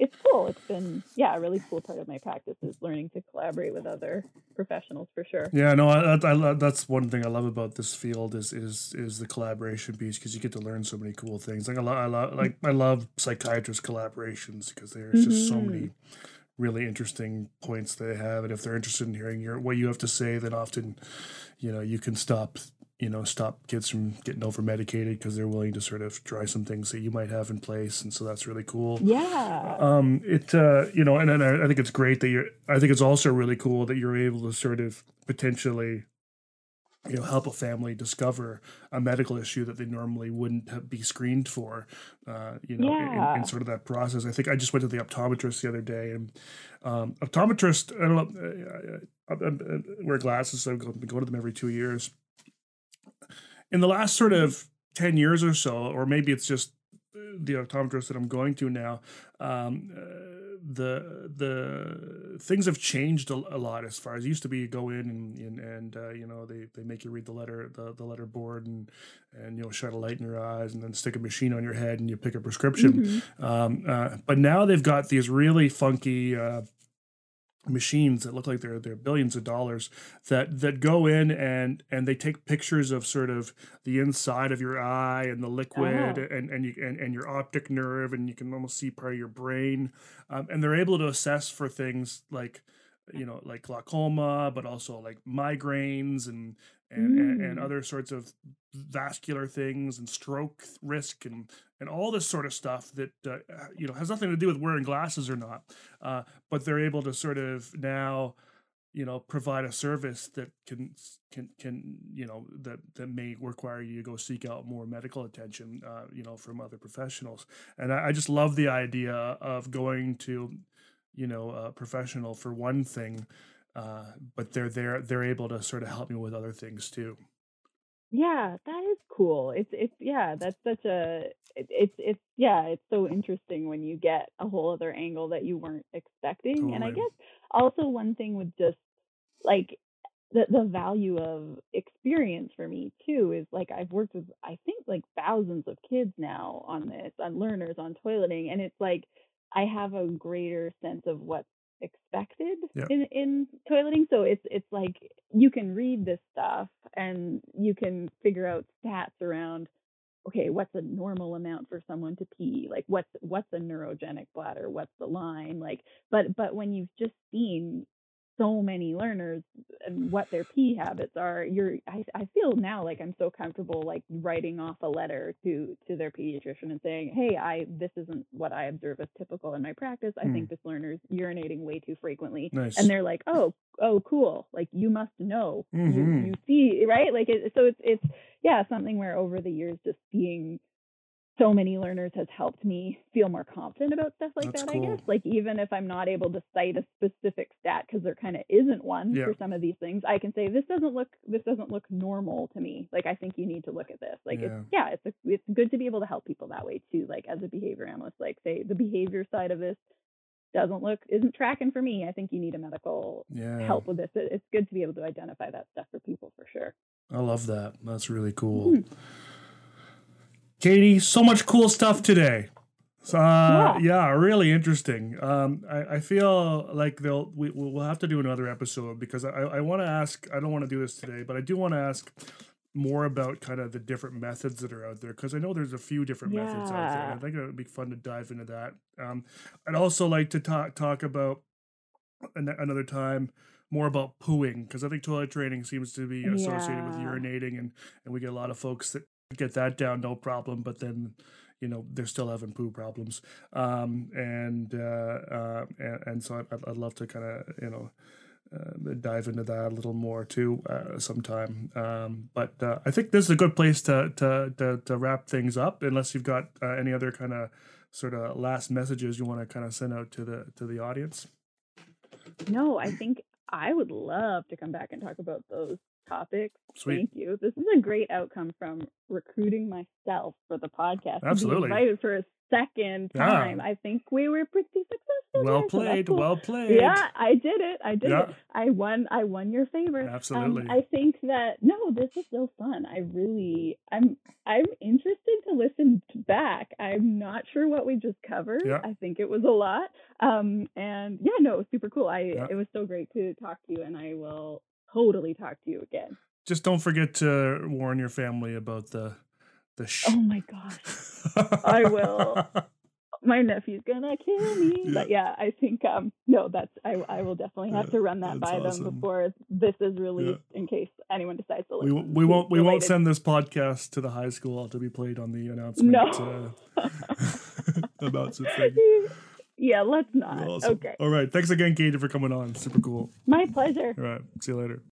it's cool. It's been, a really cool part of my practice is learning to collaborate with other professionals for sure. Yeah, no, I that's one thing I love about this field is the collaboration piece, because you get to learn so many cool things. Like I love psychiatrist collaborations, because there's just so many really interesting points they have. And if they're interested in hearing what you have to say, then often, you know, you can stop kids from getting over medicated because they're willing to sort of try some things that you might have in place. And so that's really cool. Yeah. I think it's great that I think it's also really cool that you're able to sort of potentially, you know, help a family discover a medical issue that they normally wouldn't be screened for, in sort of that process. I think I just went to the optometrist the other day, and optometrist, I don't know, I wear glasses. So I go to them every 2 years. In the last sort of 10 years or so, or maybe it's just the optometrist that I'm going to now, the things have changed a lot. As far as it used to be, you go in and they make you read the letter, the letter board, and you know, shine a light in your eyes and then stick a machine on your head and you pick a prescription. But now they've got these really funky machines that look like they're billions of dollars that go in and they take pictures of sort of the inside of your eye and the liquid and your optic nerve, and you can almost see part of your brain, and they're able to assess for things like, you know, like glaucoma, but also like migraines and other sorts of vascular things and stroke risk and all this sort of stuff that, you know, has nothing to do with wearing glasses or not. But they're able to sort of now, you know, provide a service that can you know, that may require you to go seek out more medical attention, you know, from other professionals. And I just love the idea of going to, you know, a professional for one thing, but they're able to sort of help me with other things too. Yeah, that is cool. It's so interesting when you get a whole other angle that you weren't expecting. Totally. And I guess also one thing with just like the value of experience for me too is like I've worked with, I think, like thousands of kids now on this, on learners, on toileting, and it's like I have a greater sense of what's expected in toileting. So it's like you can read this stuff and you can figure out stats around okay, what's a normal amount for someone to pee? Like, what's a neurogenic bladder? What's the line? Like, but when you've just seen so many learners and what their pee habits are, I feel now like I'm so comfortable like writing off a letter to their pediatrician and saying, hey, this isn't what I observe as typical in my practice. I think this learner's urinating way too frequently. Nice. And they're like, oh, cool. Like, you must know, you see, right? Like, it's yeah, something where over the years, just seeing so many learners has helped me feel more confident about stuff like That's that, cool. I guess. Like, even if I'm not able to cite a specific stat, because there kind of isn't one for some of these things, I can say, this doesn't look normal to me. Like, I think you need to look at this. Like, it's good to be able to help people that way too. Like, as a behavior analyst, like, say the behavior side of this isn't tracking for me. I think you need a medical help with this. It's good to be able to identify that stuff for people for sure. I love that. That's really cool. Mm-hmm. Katie, so much cool stuff today. Really interesting. I feel like we'll have to do another episode because I want to ask, I don't want to do this today, but I do want to ask more about kind of the different methods that are out there, because I know there's a few different methods out there. I think it would be fun to dive into that. I'd also like to talk about another time more about pooing, because I think toilet training seems to be associated with urinating, and we get a lot of folks that get that down, no problem. But then, they're still having poo problems. And so I'd love to kind of, dive into that a little more too, sometime. But I think this is a good place to wrap things up, unless you've got any other kind of sort of last messages you want to kind of send out to the audience. No, I think I would love to come back and talk about those topics. Sweet. Thank you. This is a great outcome from recruiting myself for the podcast. Absolutely. Being invited for a second time. Yeah. I think we were pretty successful. Well played. Cool. Well played. Yeah, I did it. I did it. I won your favor. Absolutely. I think that this is so fun. I'm interested to listen back. I'm not sure what we just covered. Yeah. I think it was a lot. It was super cool. It was so great to talk to you, and I will totally talk to you again. Just don't forget to warn your family about the Oh my gosh. I will. My nephew's gonna kill me. Yeah. But yeah, I think I will definitely have to run that by them before this is released, in case anyone decides to listen. We won't send this podcast to the high school to be played on the announcement. No. About something. Yeah, let's not. Awesome. Okay. All right. Thanks again, Katie, for coming on. Super cool. My pleasure. All right. See you later.